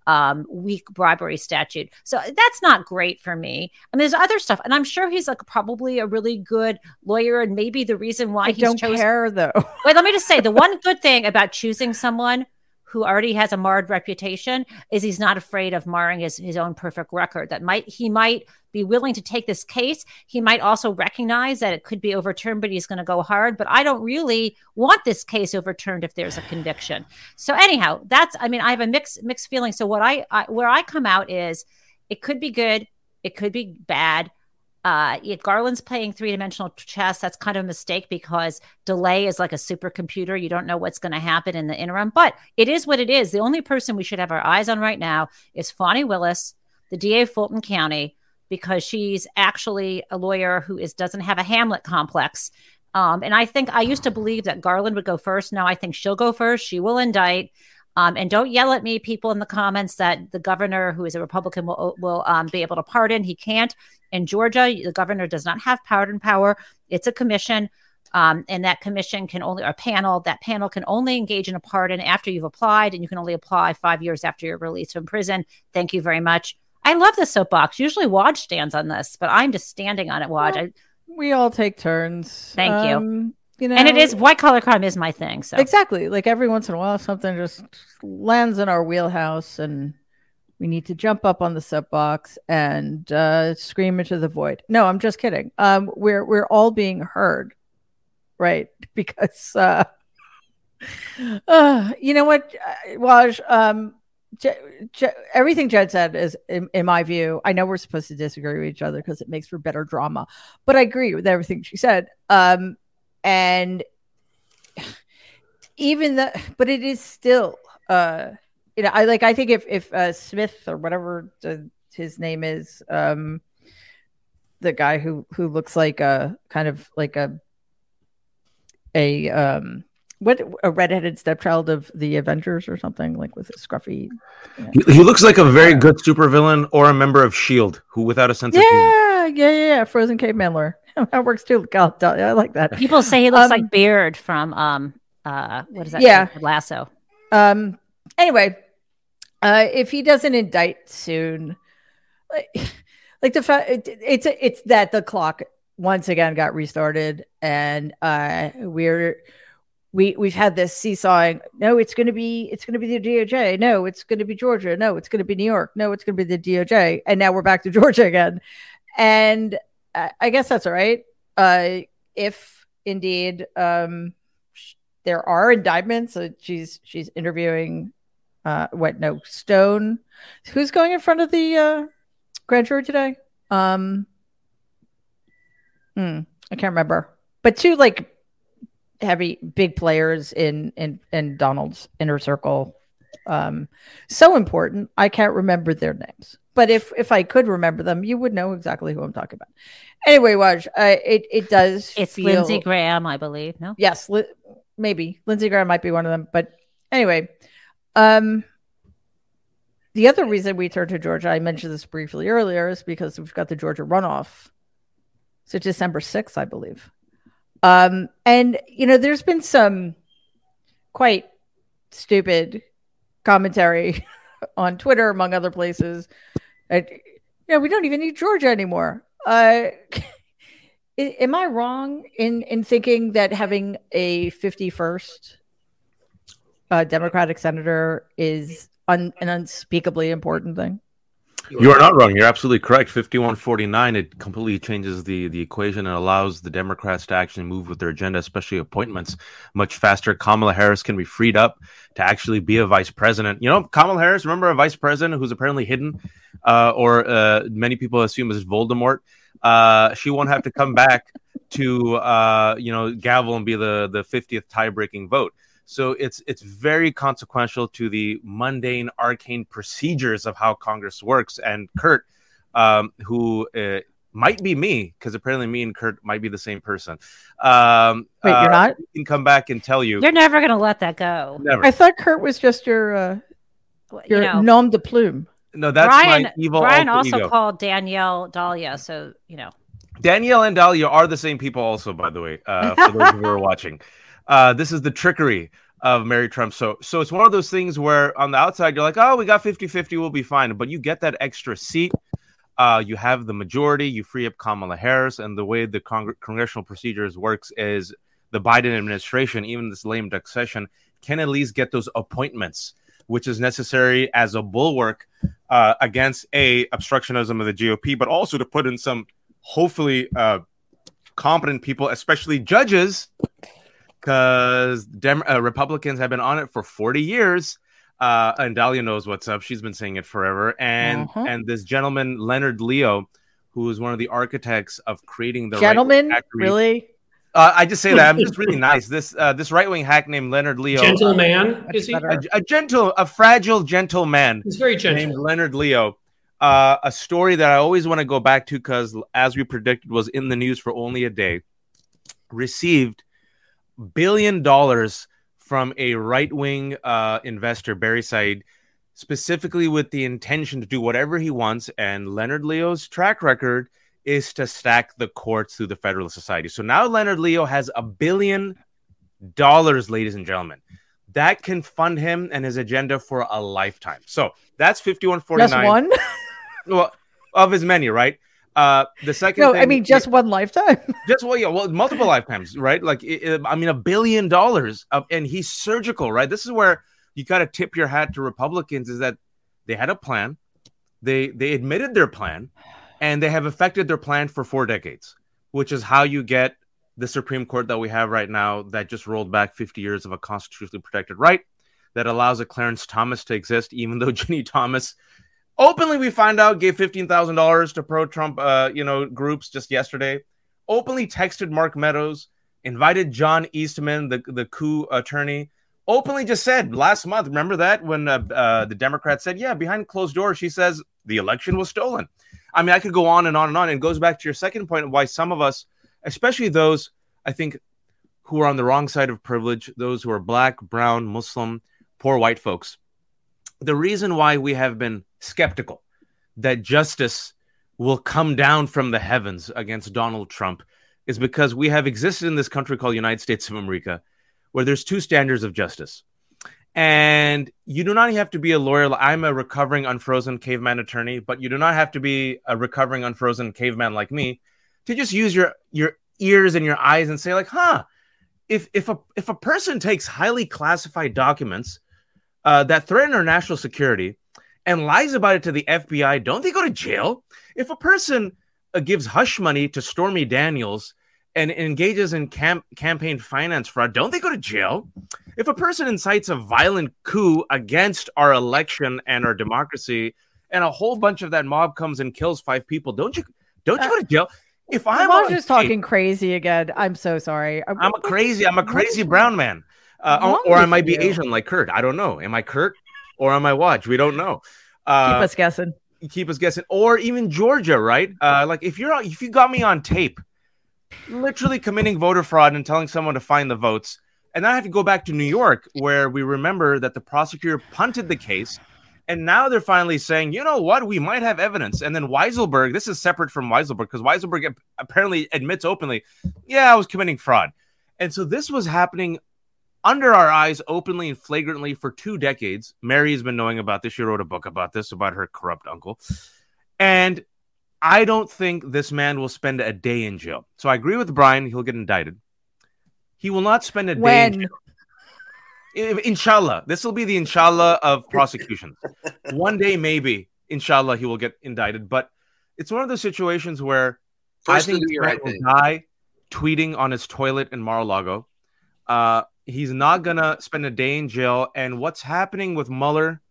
Um, weak bribery statute. So that's not great for me. I mean, there's other stuff, and I'm sure he's like probably a really good lawyer, and maybe the reason why I he's don't chosen- care though. Wait, let me just say the one good thing about choosing someone who already has a marred reputation is he's not afraid of marring his, his own perfect record. That might he might be willing to take this case. He might also recognize that it could be overturned, but he's going to go hard. But I don't really want this case overturned if there's a conviction. So anyhow, that's I mean, I have a mixed mixed feeling. So what I, I where I come out is it could be good. It could be bad. Uh, Garland's playing three-dimensional chess. That's kind of a mistake because delay is like a supercomputer. You don't know what's going to happen in the interim, but it is what it is. The only person we should have our eyes on right now is Fani Willis, the D A of Fulton County, because she's actually a lawyer who is doesn't have a Hamlet complex. Um, and I think I used to believe that Garland would go first. Now I think she'll go first. She will indict. Um, and don't yell at me, people in the comments, that the governor, who is a Republican, will will um, be able to pardon. He can't. In Georgia, the governor does not have pardon power. It's a commission, um, and that commission can only, or panel, that panel can only engage in a pardon after you've applied, and you can only apply five years after you're released from prison. Thank you very much. I love the soapbox. Usually Waj stands on this, but I'm just standing on it, Waj. Well, we all take turns. Thank um... you. You know, and it is white collar crime is my thing. So exactly, like every once in a while, something just lands in our wheelhouse, and we need to jump up on the soapbox and uh, scream into the void. No, I'm just kidding. Um, we're we're all being heard, right? Because uh, uh, you know what, Waj, um, Je- Je- everything Jen said is, in, in my view, I know we're supposed to disagree with each other because it makes for better drama, but I agree with everything she said. Um, And even the, but it is still, uh, you know, I like, I think if, if uh, Smith or whatever the, his name is, um, the guy who, who looks like a kind of like a, a, um, what, a redheaded stepchild of the Avengers or something, like with a scruffy. You know. he, he looks like a very yeah. good supervillain or a member of S H I E L D who without a sense yeah, of humor. Yeah, yeah, yeah. Frozen Caveman lore. That works too. God, I like that. People say he looks um, like Beard from um uh what is that? Yeah, Lasso. Um. Anyway, uh, if he doesn't indict soon, like, like the fact it, it's it's that the clock once again got restarted, and uh, we're we we've had this seesawing. No, it's going to be it's going to be the D O J. No, it's going to be Georgia. No, it's going to be New York. No, it's going to be the D O J. And now we're back to Georgia again, and. I guess that's all right. Uh, if indeed um, sh- there are indictments, uh, she's she's interviewing uh, what? No, Stone, who's going in front of the uh, grand jury today. Um, hmm, I can't remember, but two like heavy big players in in, in Donald's inner circle. Um, so important, I can't remember their names. But if, if I could remember them, you would know exactly who I'm talking about. Anyway, Waj, uh, it it does. It's feel... Lindsey Graham, I believe. No. Yes, li- maybe Lindsey Graham might be one of them. But anyway, um, the other reason we turned to Georgia, I mentioned this briefly earlier, is because we've got the Georgia runoff. So December sixth, I believe. Um, and you know, there's been some quite stupid commentary on Twitter, among other places. I, you know, we don't even need Georgia anymore. Uh, am I wrong in, in thinking that having a fifty-first uh, Democratic senator is un, an unspeakably important thing? You are, you are not wrong. You're absolutely correct. fifty-one forty-nine, it completely changes the, the equation and allows the Democrats to actually move with their agenda, especially appointments, much faster. Kamala Harris can be freed up to actually be a vice president. You know, Kamala Harris, remember a vice president who's apparently hidden uh, or uh, many people assume is Voldemort. Uh, she won't have to come back to, uh, you know, gavel and be the, the fiftieth tie-breaking vote. So it's it's very consequential to the mundane, arcane procedures of how Congress works. And Kurt, um, who uh, might be me, because apparently me and Kurt might be the same person. Um, Wait, you're uh, not? I can come back and tell you. You're never going to let that go. Never. I thought Kurt was just your uh, your you know, nom de plume. No, that's Brian, my evil Brian also ego. Called Danielle Dahlia, so, you know. Danielle and Dahlia are the same people also, by the way, uh, for those who are watching. Uh, this is the trickery of Mary Trump. So so it's one of those things where on the outside, you're like, oh, we got fifty-fifty, we'll be fine. But you get that extra seat. Uh, you have the majority. You free up Kamala Harris. And the way the Cong- congressional procedures works is the Biden administration, even this lame duck session, can at least get those appointments, which is necessary as a bulwark uh, against, A, obstructionism of the G O P, but also to put in some hopefully uh, competent people, especially judges, because Dem- uh, Republicans have been on it for forty years, uh, and Dahlia knows what's up. She's been saying it forever. And uh-huh. and this gentleman, Leonard Leo, who is one of the architects of creating the gentleman, right really. Uh, I just say that I'm just really nice. This uh, this right wing hack named Leonard Leo, gentleman, uh, is he a, a gentle, a fragile gentleman? He's very gentle. Named Leonard Leo. Uh, a story that I always want to go back to because, as we predicted, was in the news for only a day. Received. Billion dollars from a right-wing uh, investor, Barry Said, specifically with the intention to do whatever he wants. And Leonard Leo's track record is to stack the courts through the Federalist Society. So now Leonard Leo has a billion dollars, ladies and gentlemen. That can fund him and his agenda for a lifetime. So that's fifty-one forty-nine. Just one? Well, of his many, right? Uh, the second no, thing, I mean, just it, one lifetime. Just well, yeah, well, multiple lifetimes, right? Like, it, it, I mean, a billion dollars, of, and he's surgical, right? This is where you got to tip your hat to Republicans, is that they had a plan, they they admitted their plan, and they have affected their plan for four decades, which is how you get the Supreme Court that we have right now that just rolled back fifty years of a constitutionally protected right that allows a Clarence Thomas to exist, even though Ginny Thomas. Openly, we find out, gave fifteen thousand dollars to pro-Trump uh, you know, groups just yesterday. Openly texted Mark Meadows, invited John Eastman, the, the coup attorney. Openly just said last month, remember that, when uh, uh, the Democrats said, yeah, behind closed doors, she says the election was stolen. I mean, I could go on and on and on. And it goes back to your second point of why some of us, especially those, I think, who are on the wrong side of privilege, those who are black, brown, Muslim, poor white folks, the reason why we have been skeptical that justice will come down from the heavens against Donald Trump is because we have existed in this country called United States of America, where there's two standards of justice. And you do not have to be a lawyer. I'm a recovering unfrozen caveman attorney, but you do not have to be a recovering unfrozen caveman like me to just use your, your ears and your eyes and say like, huh, if, if a, if a person takes highly classified documents Uh, that threaten our national security and lies about it to the F B I, don't they go to jail? If a person uh, gives hush money to Stormy Daniels and engages in camp- campaign finance fraud, don't they go to jail? If a person incites a violent coup against our election and our democracy, and a whole bunch of that mob comes and kills five people, don't you don't you uh, go to jail? If I'm, I'm just on, talking hey, crazy again, I'm so sorry. I'm, I'm a crazy. I'm a crazy brown man. Uh, or I might be you? Asian like Kurt. I don't know. Am I Kurt or am I Watch? We don't know. Uh, keep us guessing. Keep us guessing. Or even Georgia, right? Uh, like if you're if you got me on tape, literally committing voter fraud and telling someone to find the votes, and I have to go back to New York where we remember that the prosecutor punted the case, and now they're finally saying, you know what, we might have evidence. And then Weiselberg, this is separate from Weiselberg because Weiselberg apparently admits openly, yeah, I was committing fraud, and so this was happening under our eyes, openly and flagrantly for two decades. Mary has been knowing about this. She wrote a book about this, about her corrupt uncle. And I don't think this man will spend a day in jail. So I agree with Brian. He'll get indicted. He will not spend a when? day in jail. Inshallah. This will be the inshallah of prosecution. One day, maybe. inshallah, he will get indicted. But it's one of those situations where First I think he right will thing. die tweeting on his toilet in Mar-a-Lago. Uh, he's not going to spend a day in jail. And what's happening with Mueller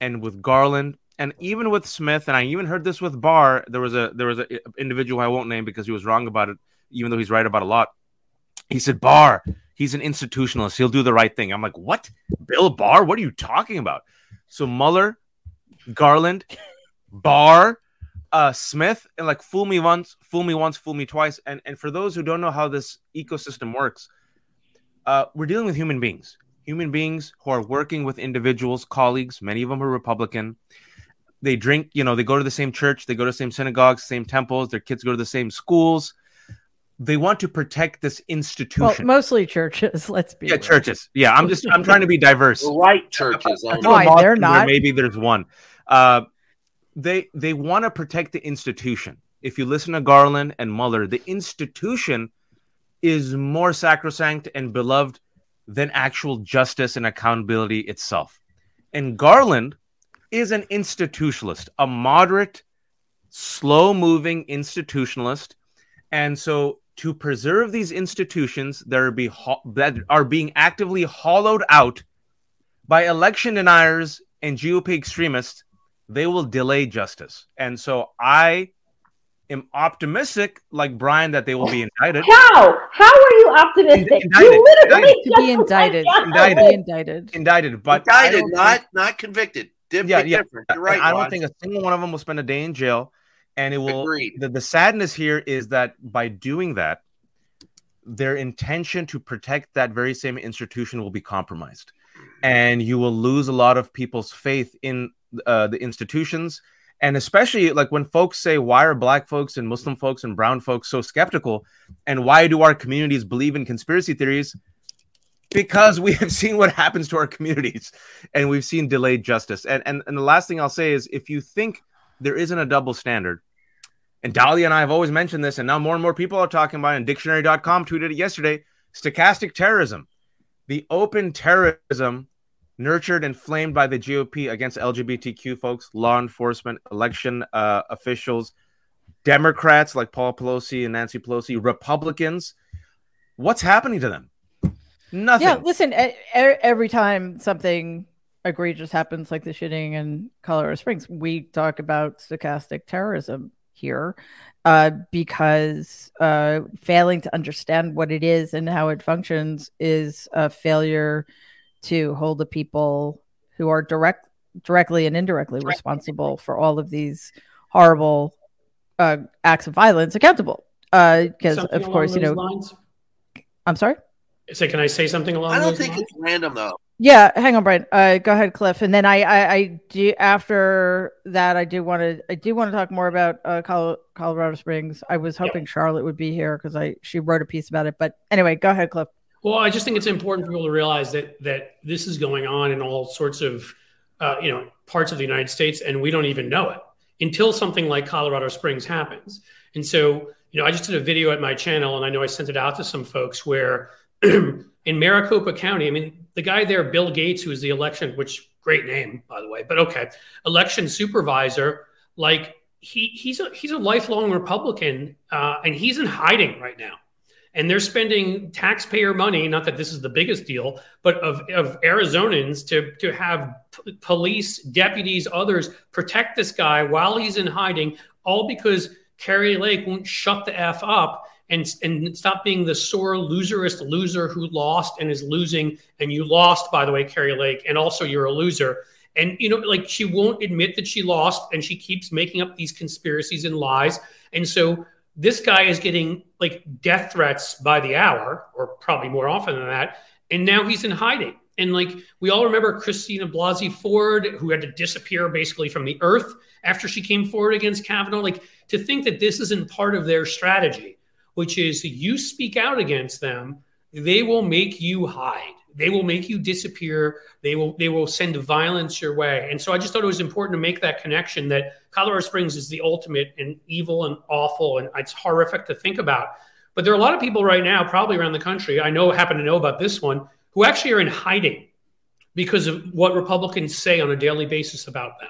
and with Garland and even with Smith, and I even heard this with Barr, there was a there was an individual I won't name because he was wrong about it, even though he's right about a lot. He said, Barr, he's an institutionalist. He'll do the right thing. I'm like, what? Bill Barr? What are you talking about? So Mueller, Garland, Barr, uh, Smith, and like fool me once, fool me once, fool me twice. And, and for those who don't know how this ecosystem works, uh, we're dealing with human beings. Human beings who are working with individuals, colleagues, many of them are Republican. They drink, you know, they go to the same church, they go to the same synagogues, same temples, their kids go to the same schools. They want to protect this institution. Well, mostly churches, let's be Yeah, real. churches. Yeah, I'm just, I'm trying to be diverse. The right churches. I, I Why, they're not. Maybe there's one. Uh, they they want to protect the institution. If you listen to Garland and Mueller, the institution is more sacrosanct and beloved than actual justice and accountability itself. And Garland is an institutionalist, a moderate, slow-moving institutionalist. And so to preserve these institutions that are, be ho- that are being actively hollowed out by election deniers and G O P extremists, they will delay justice. And so I am optimistic, like Brian, that they will be indicted. How? How are you optimistic? Indicted. You literally indicted. To be indicted. Indicted. Be indicted. Indicted. But indicted, not, think... not convicted. Did yeah, yeah. You're right, I don't Ron. think a single one of them will spend a day in jail. And it will. The, the sadness here is that by doing that, their intention to protect that very same institution will be compromised, and you will lose a lot of people's faith in uh, the institutions. And especially like when folks say, "Why are Black folks and Muslim folks and Brown folks so skeptical?" and "Why do our communities believe in conspiracy theories?" Because we have seen what happens to our communities, and we've seen delayed justice. And and and the last thing I'll say is, if you think there isn't a double standard, and Dahlia and I have always mentioned this, and now more and more people are talking about it, and dictionary dot com tweeted it yesterday, stochastic terrorism, the open terrorism nurtured and flamed by the G O P against L G B T Q folks, law enforcement, election uh, officials, Democrats like Paul Pelosi and Nancy Pelosi, Republicans. What's happening to them? Nothing. Yeah, listen, every time something egregious happens, like the shooting in Colorado Springs, we talk about stochastic terrorism here uh, because uh, failing to understand what it is and how it functions is a failure to hold the people who are direct, directly and indirectly responsible for all of these horrible uh, acts of violence accountable. Because, uh, of course, you know, lines? I'm sorry. So can I say something along I don't those think lines? It's random, though. Yeah, hang on, Brian. Uh, go ahead, Cliff. And then I, I, I do after that. I do want to. I do want to talk more about uh, Col- Colorado Springs. I was hoping yeah. Charlotte would be here because I she wrote a piece about it. But anyway, go ahead, Cliff. Well, I just think it's important for people to realize that that this is going on in all sorts of uh, you know parts of the United States, and we don't even know it until something like Colorado Springs happens. And so, you know, I just did a video at my channel, and I know I sent it out to some folks where. In Maricopa County, I mean, the guy there, Bill Gates, who is the election, which great name, by the way, but okay, election supervisor, like he he's a he's a lifelong Republican, uh, and he's in hiding right now. And they're spending taxpayer money, not that this is the biggest deal, but of, of Arizonans to, to have p- police, deputies, others protect this guy while he's in hiding, all because Carrie Lake won't shut the F up. And, and stop being the sore loserist loser who lost and is losing. And you lost, by the way, Carrie Lake, and also you're a loser. And, you know, like she won't admit that she lost, and she keeps making up these conspiracies and lies. And so this guy is getting like death threats by the hour, or probably more often than that. And now he's in hiding. And like we all remember Christina Blasey Ford, who had to disappear basically from the earth after she came forward against Kavanaugh. Like to think that this isn't part of their strategy, which is you speak out against them, they will make you hide. They will make you disappear. They will they will send violence your way. And so I just thought it was important to make that connection that Colorado Springs is the ultimate and evil and awful, and it's horrific to think about. But there are a lot of people right now, probably around the country, I know happen to know about this one, who actually are in hiding because of what Republicans say on a daily basis about them.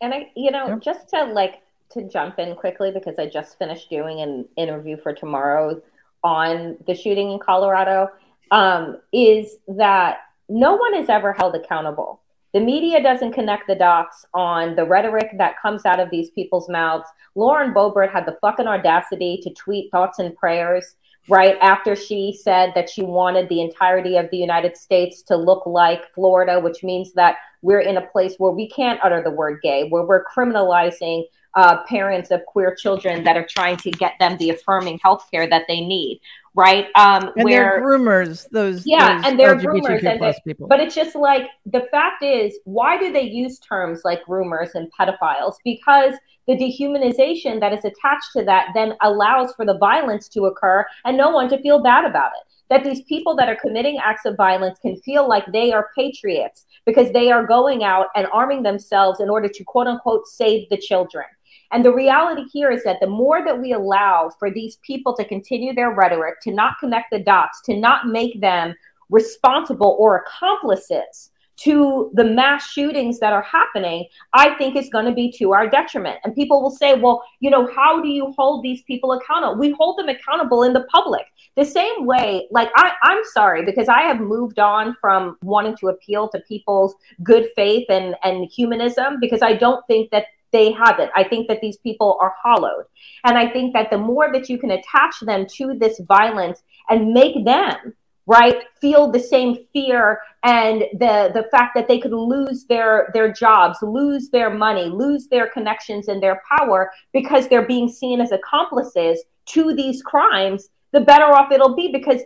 And I, you know, yeah. just to like to jump in quickly, because I just finished doing an interview for tomorrow on the shooting in Colorado, um, is that no one is ever held accountable. The media doesn't connect the dots on the rhetoric that comes out of these people's mouths. Lauren Boebert had the fucking audacity to tweet thoughts and prayers right after she said that she wanted the entirety of the United States to look like Florida, which means that we're in a place where we can't utter the word gay, where we're criminalizing uh, parents of queer children that are trying to get them the affirming health care that they need. Right. Um, and where, they're groomers, those, yeah, those and they're groomers, and they, people. But it's just like, the fact is, why do they use terms like groomers and pedophiles? Because the dehumanization that is attached to that then allows for the violence to occur and no one to feel bad about it. That these people that are committing acts of violence can feel like they are patriots because they are going out and arming themselves in order to, quote unquote, save the children. And the reality here is that the more that we allow for these people to continue their rhetoric, to not connect the dots, to not make them responsible or accomplices to the mass shootings that are happening, I think it's going to be to our detriment. And people will say, well, you know, how do you hold these people accountable? We hold them accountable in the public. The same way, like, I, I'm sorry, because I have moved on from wanting to appeal to people's good faith and, and humanism, because I don't think that they haven't. I think that these people are hollowed. And I think that the more that you can attach them to this violence and make them, right, feel the same fear and the, the fact that they could lose their, their jobs, lose their money, lose their connections and their power because they're being seen as accomplices to these crimes, the better off it'll be, because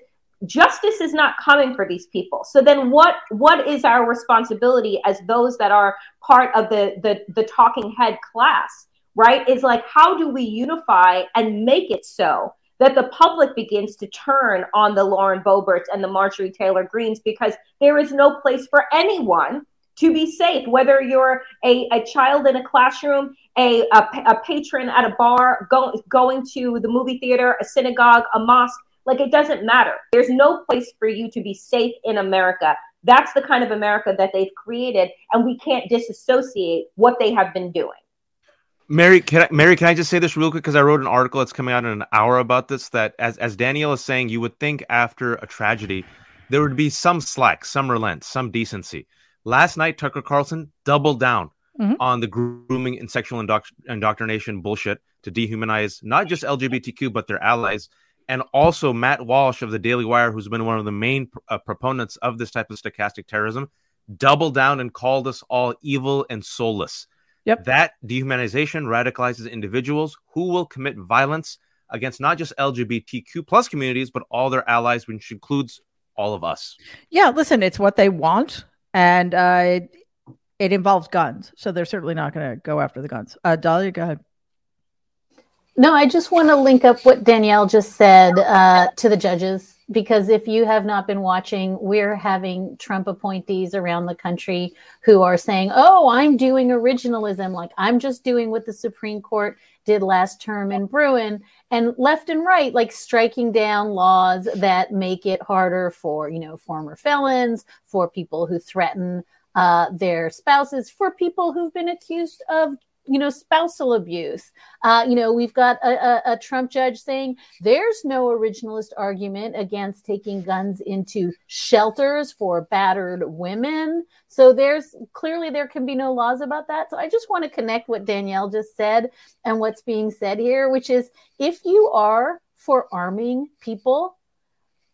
justice is not coming for these people. So then what what is our responsibility as those that are part of the, the, the talking head class, right? Is like, how do we unify and make it so that the public begins to turn on the Lauren Boeberts and the Marjorie Taylor Greens, because there is no place for anyone to be safe, whether you're a, a child in a classroom, a, a, a patron at a bar, go, going to the movie theater, a synagogue, a mosque. Like, it doesn't matter. There's no place for you to be safe in America. That's the kind of America that they've created, and we can't disassociate what they have been doing. Mary, can I, Mary, can I just say this real quick? Because I wrote an article that's coming out in an hour about this, that as, as Danielle is saying, you would think after a tragedy, there would be some slack, some relent, some decency. Last night, Tucker Carlson doubled down mm-hmm. on the grooming and sexual indoctr- indoctrination bullshit to dehumanize not just L G B T Q, but their allies. And also Matt Walsh of the Daily Wire, who's been one of the main uh, proponents of this type of stochastic terrorism, doubled down and called us all evil and soulless. Yep. That dehumanization radicalizes individuals who will commit violence against not just L G B T Q plus communities, but all their allies, which includes all of us. Yeah, listen, it's what they want. And uh, it, it involves guns. So they're certainly not going to go after the guns. Uh, Dahlia, go ahead. No, I just want to link up what Danielle just said uh, to the judges, because if you have not been watching, we're having Trump appointees around the country who are saying, oh, I'm doing originalism. Like, I'm just doing what the Supreme Court did last term in Bruen, and left and right, like striking down laws that make it harder for, you know, former felons, for people who threaten uh, their spouses, for people who've been accused of you know, spousal abuse. Uh, you know, we've got a, a, a Trump judge saying there's no originalist argument against taking guns into shelters for battered women. So there's clearly there can be no laws about that. So I just want to connect what Danielle just said and what's being said here, which is if you are for arming people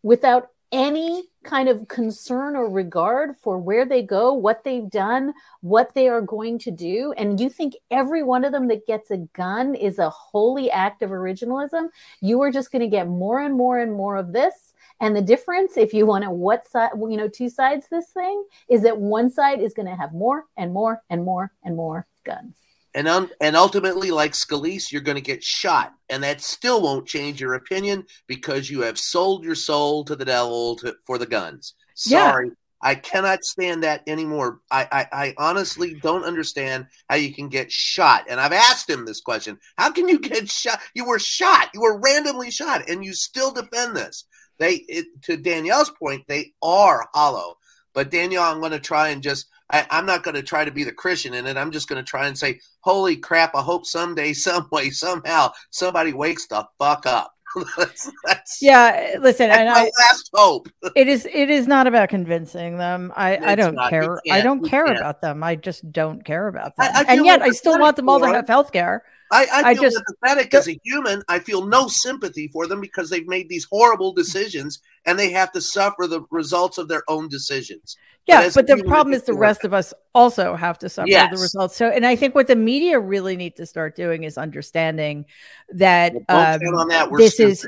without any kind of concern or regard for where they go, what they've done, what they are going to do, and you think every one of them that gets a gun is a holy act of originalism, you are just going to get more and more and more of this. And the difference, if you want to what side, you know, two sides this thing, is that one side is going to have more and more and more and more guns. And um, and ultimately, like Scalise, you're going to get shot. And that still won't change your opinion, because you have sold your soul to the devil to, for the guns. Sorry, yeah. I cannot stand that anymore. I, I, I honestly don't understand how you can get shot. And I've asked him this question. How can you get shot? You were shot. You were randomly shot. And you still defend this. They, it, to Danielle's point, they are hollow. But Danielle, I'm going to try and just – I, I'm not going to try to be the Christian in it. I'm just going to try and say, holy crap, I hope someday, some way, somehow, somebody wakes the fuck up. that's, that's, yeah, listen, that's and my I, last hope. It is it is not about convincing them. I, I don't not, care. I don't care can't. about them. I just don't care about them. I, I and yet I still want them all to have health care. I, I feel I just, pathetic as a human. I feel no sympathy for them because they've made these horrible decisions and they have to suffer the results of their own decisions. Yeah, but, but the problem is the rest of us also have to suffer yes. the results. So, and I think what the media really need to start doing is understanding that, um, on that this stupid. is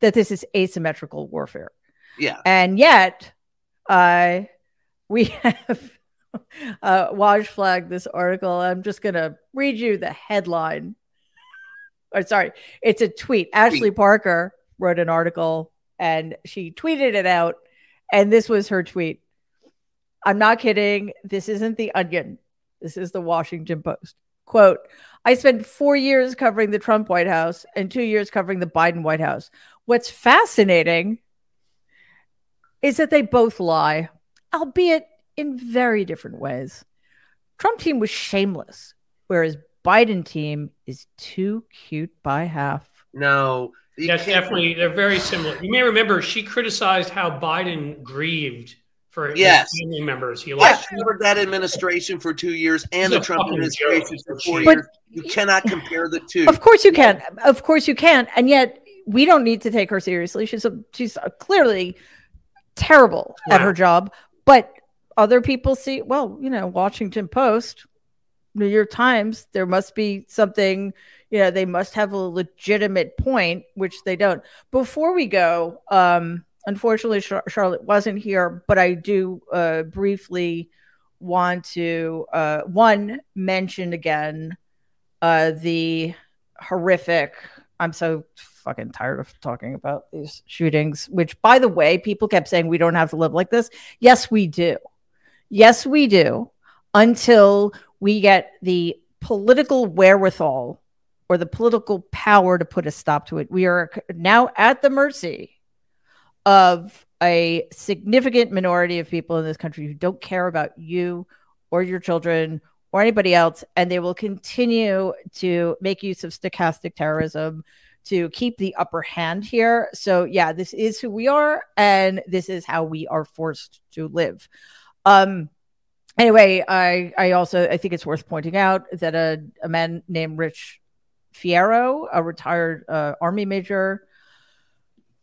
that this is asymmetrical warfare. Yeah, and yet, uh, we have. Uh, Waj flagged this article. I'm just going to read you the headline. Or sorry, it's a tweet. Ashley tweet. Parker wrote an article and she tweeted it out. And this was her tweet. I'm not kidding. This isn't the Onion. This is the Washington Post. Quote, I spent four years covering the Trump White House and two years covering the Biden White House. What's fascinating is that they both lie, albeit in very different ways. Trump team was shameless, whereas Biden team is too cute by half. No. That's definitely, they're very similar. You may remember she criticized how Biden grieved for yes. his family members. He I covered that administration for two years and the Trump administration joke. for four but, years. You cannot compare the two. Of course you can. Of course you can. And yet we don't need to take her seriously. She's, a, she's a clearly terrible wow. at her job, but other people see, well, you know, Washington Post, New York Times, there must be something, you know, they must have a legitimate point, which they don't. Before we go, um, unfortunately, Char- Charlotte wasn't here, but I do uh, briefly want to, uh, one, mention again uh, the horrific, I'm so fucking tired of talking about these shootings, which, by the way, people kept saying we don't have to live like this. Yes, we do. Yes, we do, until we get the political wherewithal or the political power to put a stop to it. We are now at the mercy of a significant minority of people in this country who don't care about you or your children or anybody else, and they will continue to make use of stochastic terrorism to keep the upper hand here. So, yeah, this is who we are, and this is how we are forced to live. Um, anyway, I, I also, I think it's worth pointing out that a, a man named Rich Fierro, a retired uh, Army major,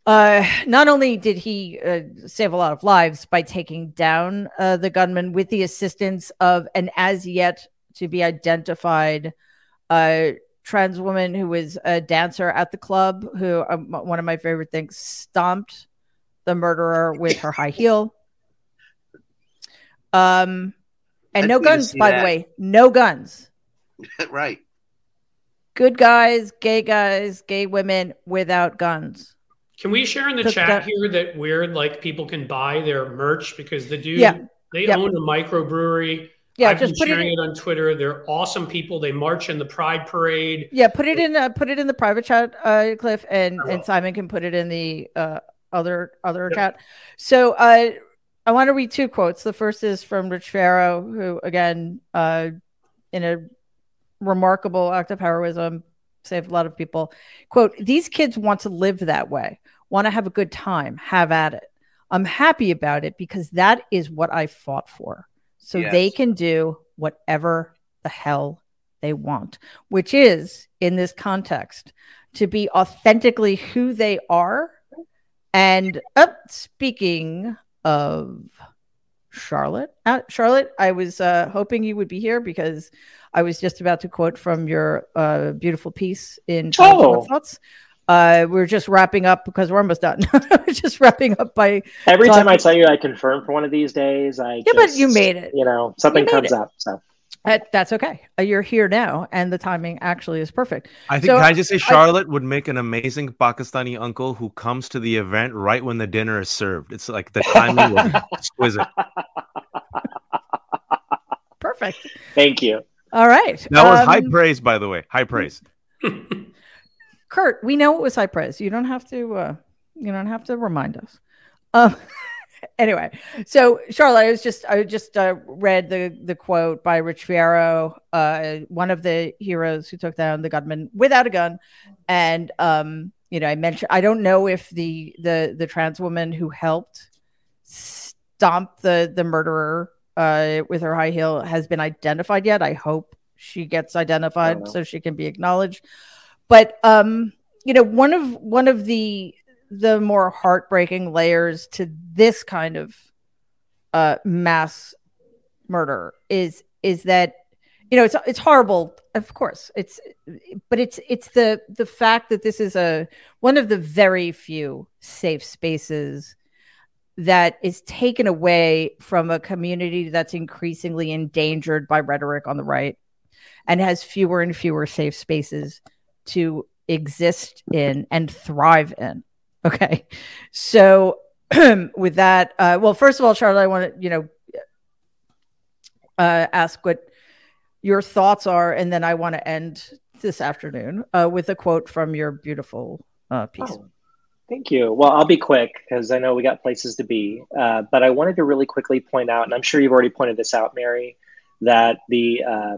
uh, not only did he uh, save a lot of lives by taking down uh, the gunman with the assistance of an as yet to be identified uh, trans woman who was a dancer at the club, who um, one of my favorite things, stomped the murderer with her high heel. Um, and I no guns, by that. the way, no guns. Right. Good guys, gay guys, gay women without guns. Can we share in the Cook chat that- here that weird, like people can buy their merch because the dude, yeah. they yeah. own a microbrewery. Yeah, I've just been put sharing it, in- it on Twitter. They're awesome people. They march in the Pride Parade. Yeah, put it in, uh, put it in the private chat, uh, Cliff, and, and Simon can put it in the uh, other other yeah. chat. So, uh, I want to read two quotes. The first is from Rich Fierro, who, again, uh, in a remarkable act of heroism, saved a lot of people. Quote, these kids want to live that way, want to have a good time, have at it. I'm happy about it because that is what I fought for. So yes. they can do whatever the hell they want, which is, in this context, to be authentically who they are. And uh, speaking of Charlotte. Uh, Charlotte, I was uh, hoping you would be here because I was just about to quote from your uh, beautiful piece in oh. Thoughts. Uh, we're just wrapping up because we're almost done. We're just wrapping up by every talking. time I tell you I confirm for one of these days. I yeah, just, but you made it. You know, something you comes it. up. So uh, that's okay. Uh, you're here now, and the timing actually is perfect. I think so, can I just say Charlotte I, would make an amazing Pakistani uncle who comes to the event right when the dinner is served. It's like the timing was exquisite. Perfect. Thank you. All right. That um, was high praise, by the way. High praise. Kurt, we know it was high praise. You don't have to. Uh, you don't have to remind us. Um, Anyway, so Charlotte, I was just I just uh, read the the quote by Rich Fierro, uh, one of the heroes who took down the gunman without a gun, and um, you know, I mentioned I don't know if the the the trans woman who helped stomp the the murderer uh, with her high heel has been identified yet. I hope she gets identified so she can be acknowledged. But um, you know, one of one of the the more heartbreaking layers to this kind of uh, mass murder is is that, you know, it's it's horrible, of course, it's but it's it's the the fact that this is a one of the very few safe spaces that is taken away from a community that's increasingly endangered by rhetoric on the right and has fewer and fewer safe spaces to exist in and thrive in. Okay, so with that, uh, well, first of all, Charlotte, I want to, you know, uh, ask what your thoughts are, and then I want to end this afternoon uh, with a quote from your beautiful uh, piece. Oh, thank you. Well, I'll be quick because I know we got places to be, uh, but I wanted to really quickly point out, and I'm sure you've already pointed this out, Mary, that the uh,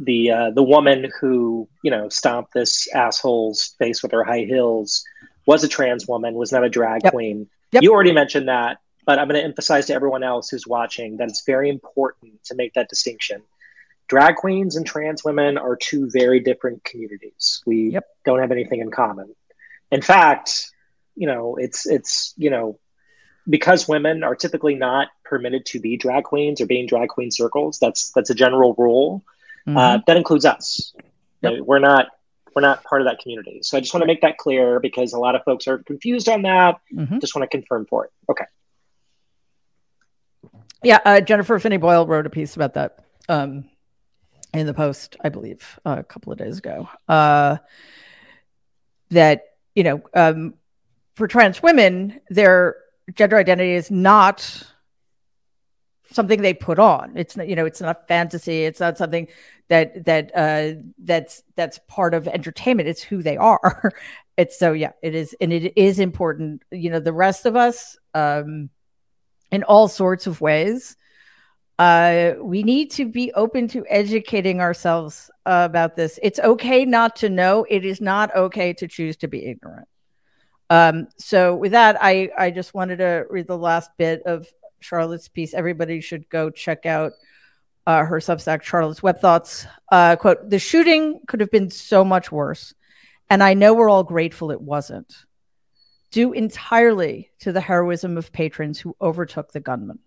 the uh, the woman who, you know, stomped this asshole's face with her high heels was a trans woman, was not a drag yep. queen. Yep. You already mentioned that, but I'm going to emphasize to everyone else who's watching that it's very important to make that distinction. Drag queens and trans women are two very different communities. We yep. don't have anything in common. In fact, you know, it's, it's, you know, because women are typically not permitted to be drag queens or be in drag queen circles. That's, that's a general rule. Mm-hmm. Uh, that includes us. Yep. We're not, We're not part of that community. So I just want to make that clear because a lot of folks are confused on that. Mm-hmm. Just want to confirm for it. Okay. Yeah. Uh, Jennifer Finney Boyle wrote a piece about that um, in the Post, I believe, uh, a couple of days ago. Uh, that, you know, um, for trans women, their gender identity is not something they put on. It's not, you know, it's not fantasy. It's not something that that uh, that's that's part of entertainment. It's who they are. It's so yeah, it is, and it is important. You know, the rest of us, um, in all sorts of ways, uh, we need to be open to educating ourselves uh, about this. It's okay not to know. It is not okay to choose to be ignorant. Um, so with that, I I just wanted to read the last bit of Charlotte's piece. Everybody should go check out uh, her Substack, Charlotte's Web Thoughts. Uh, quote, "The shooting could have been so much worse, and I know we're all grateful it wasn't, due entirely to the heroism of patrons who overtook the gunman.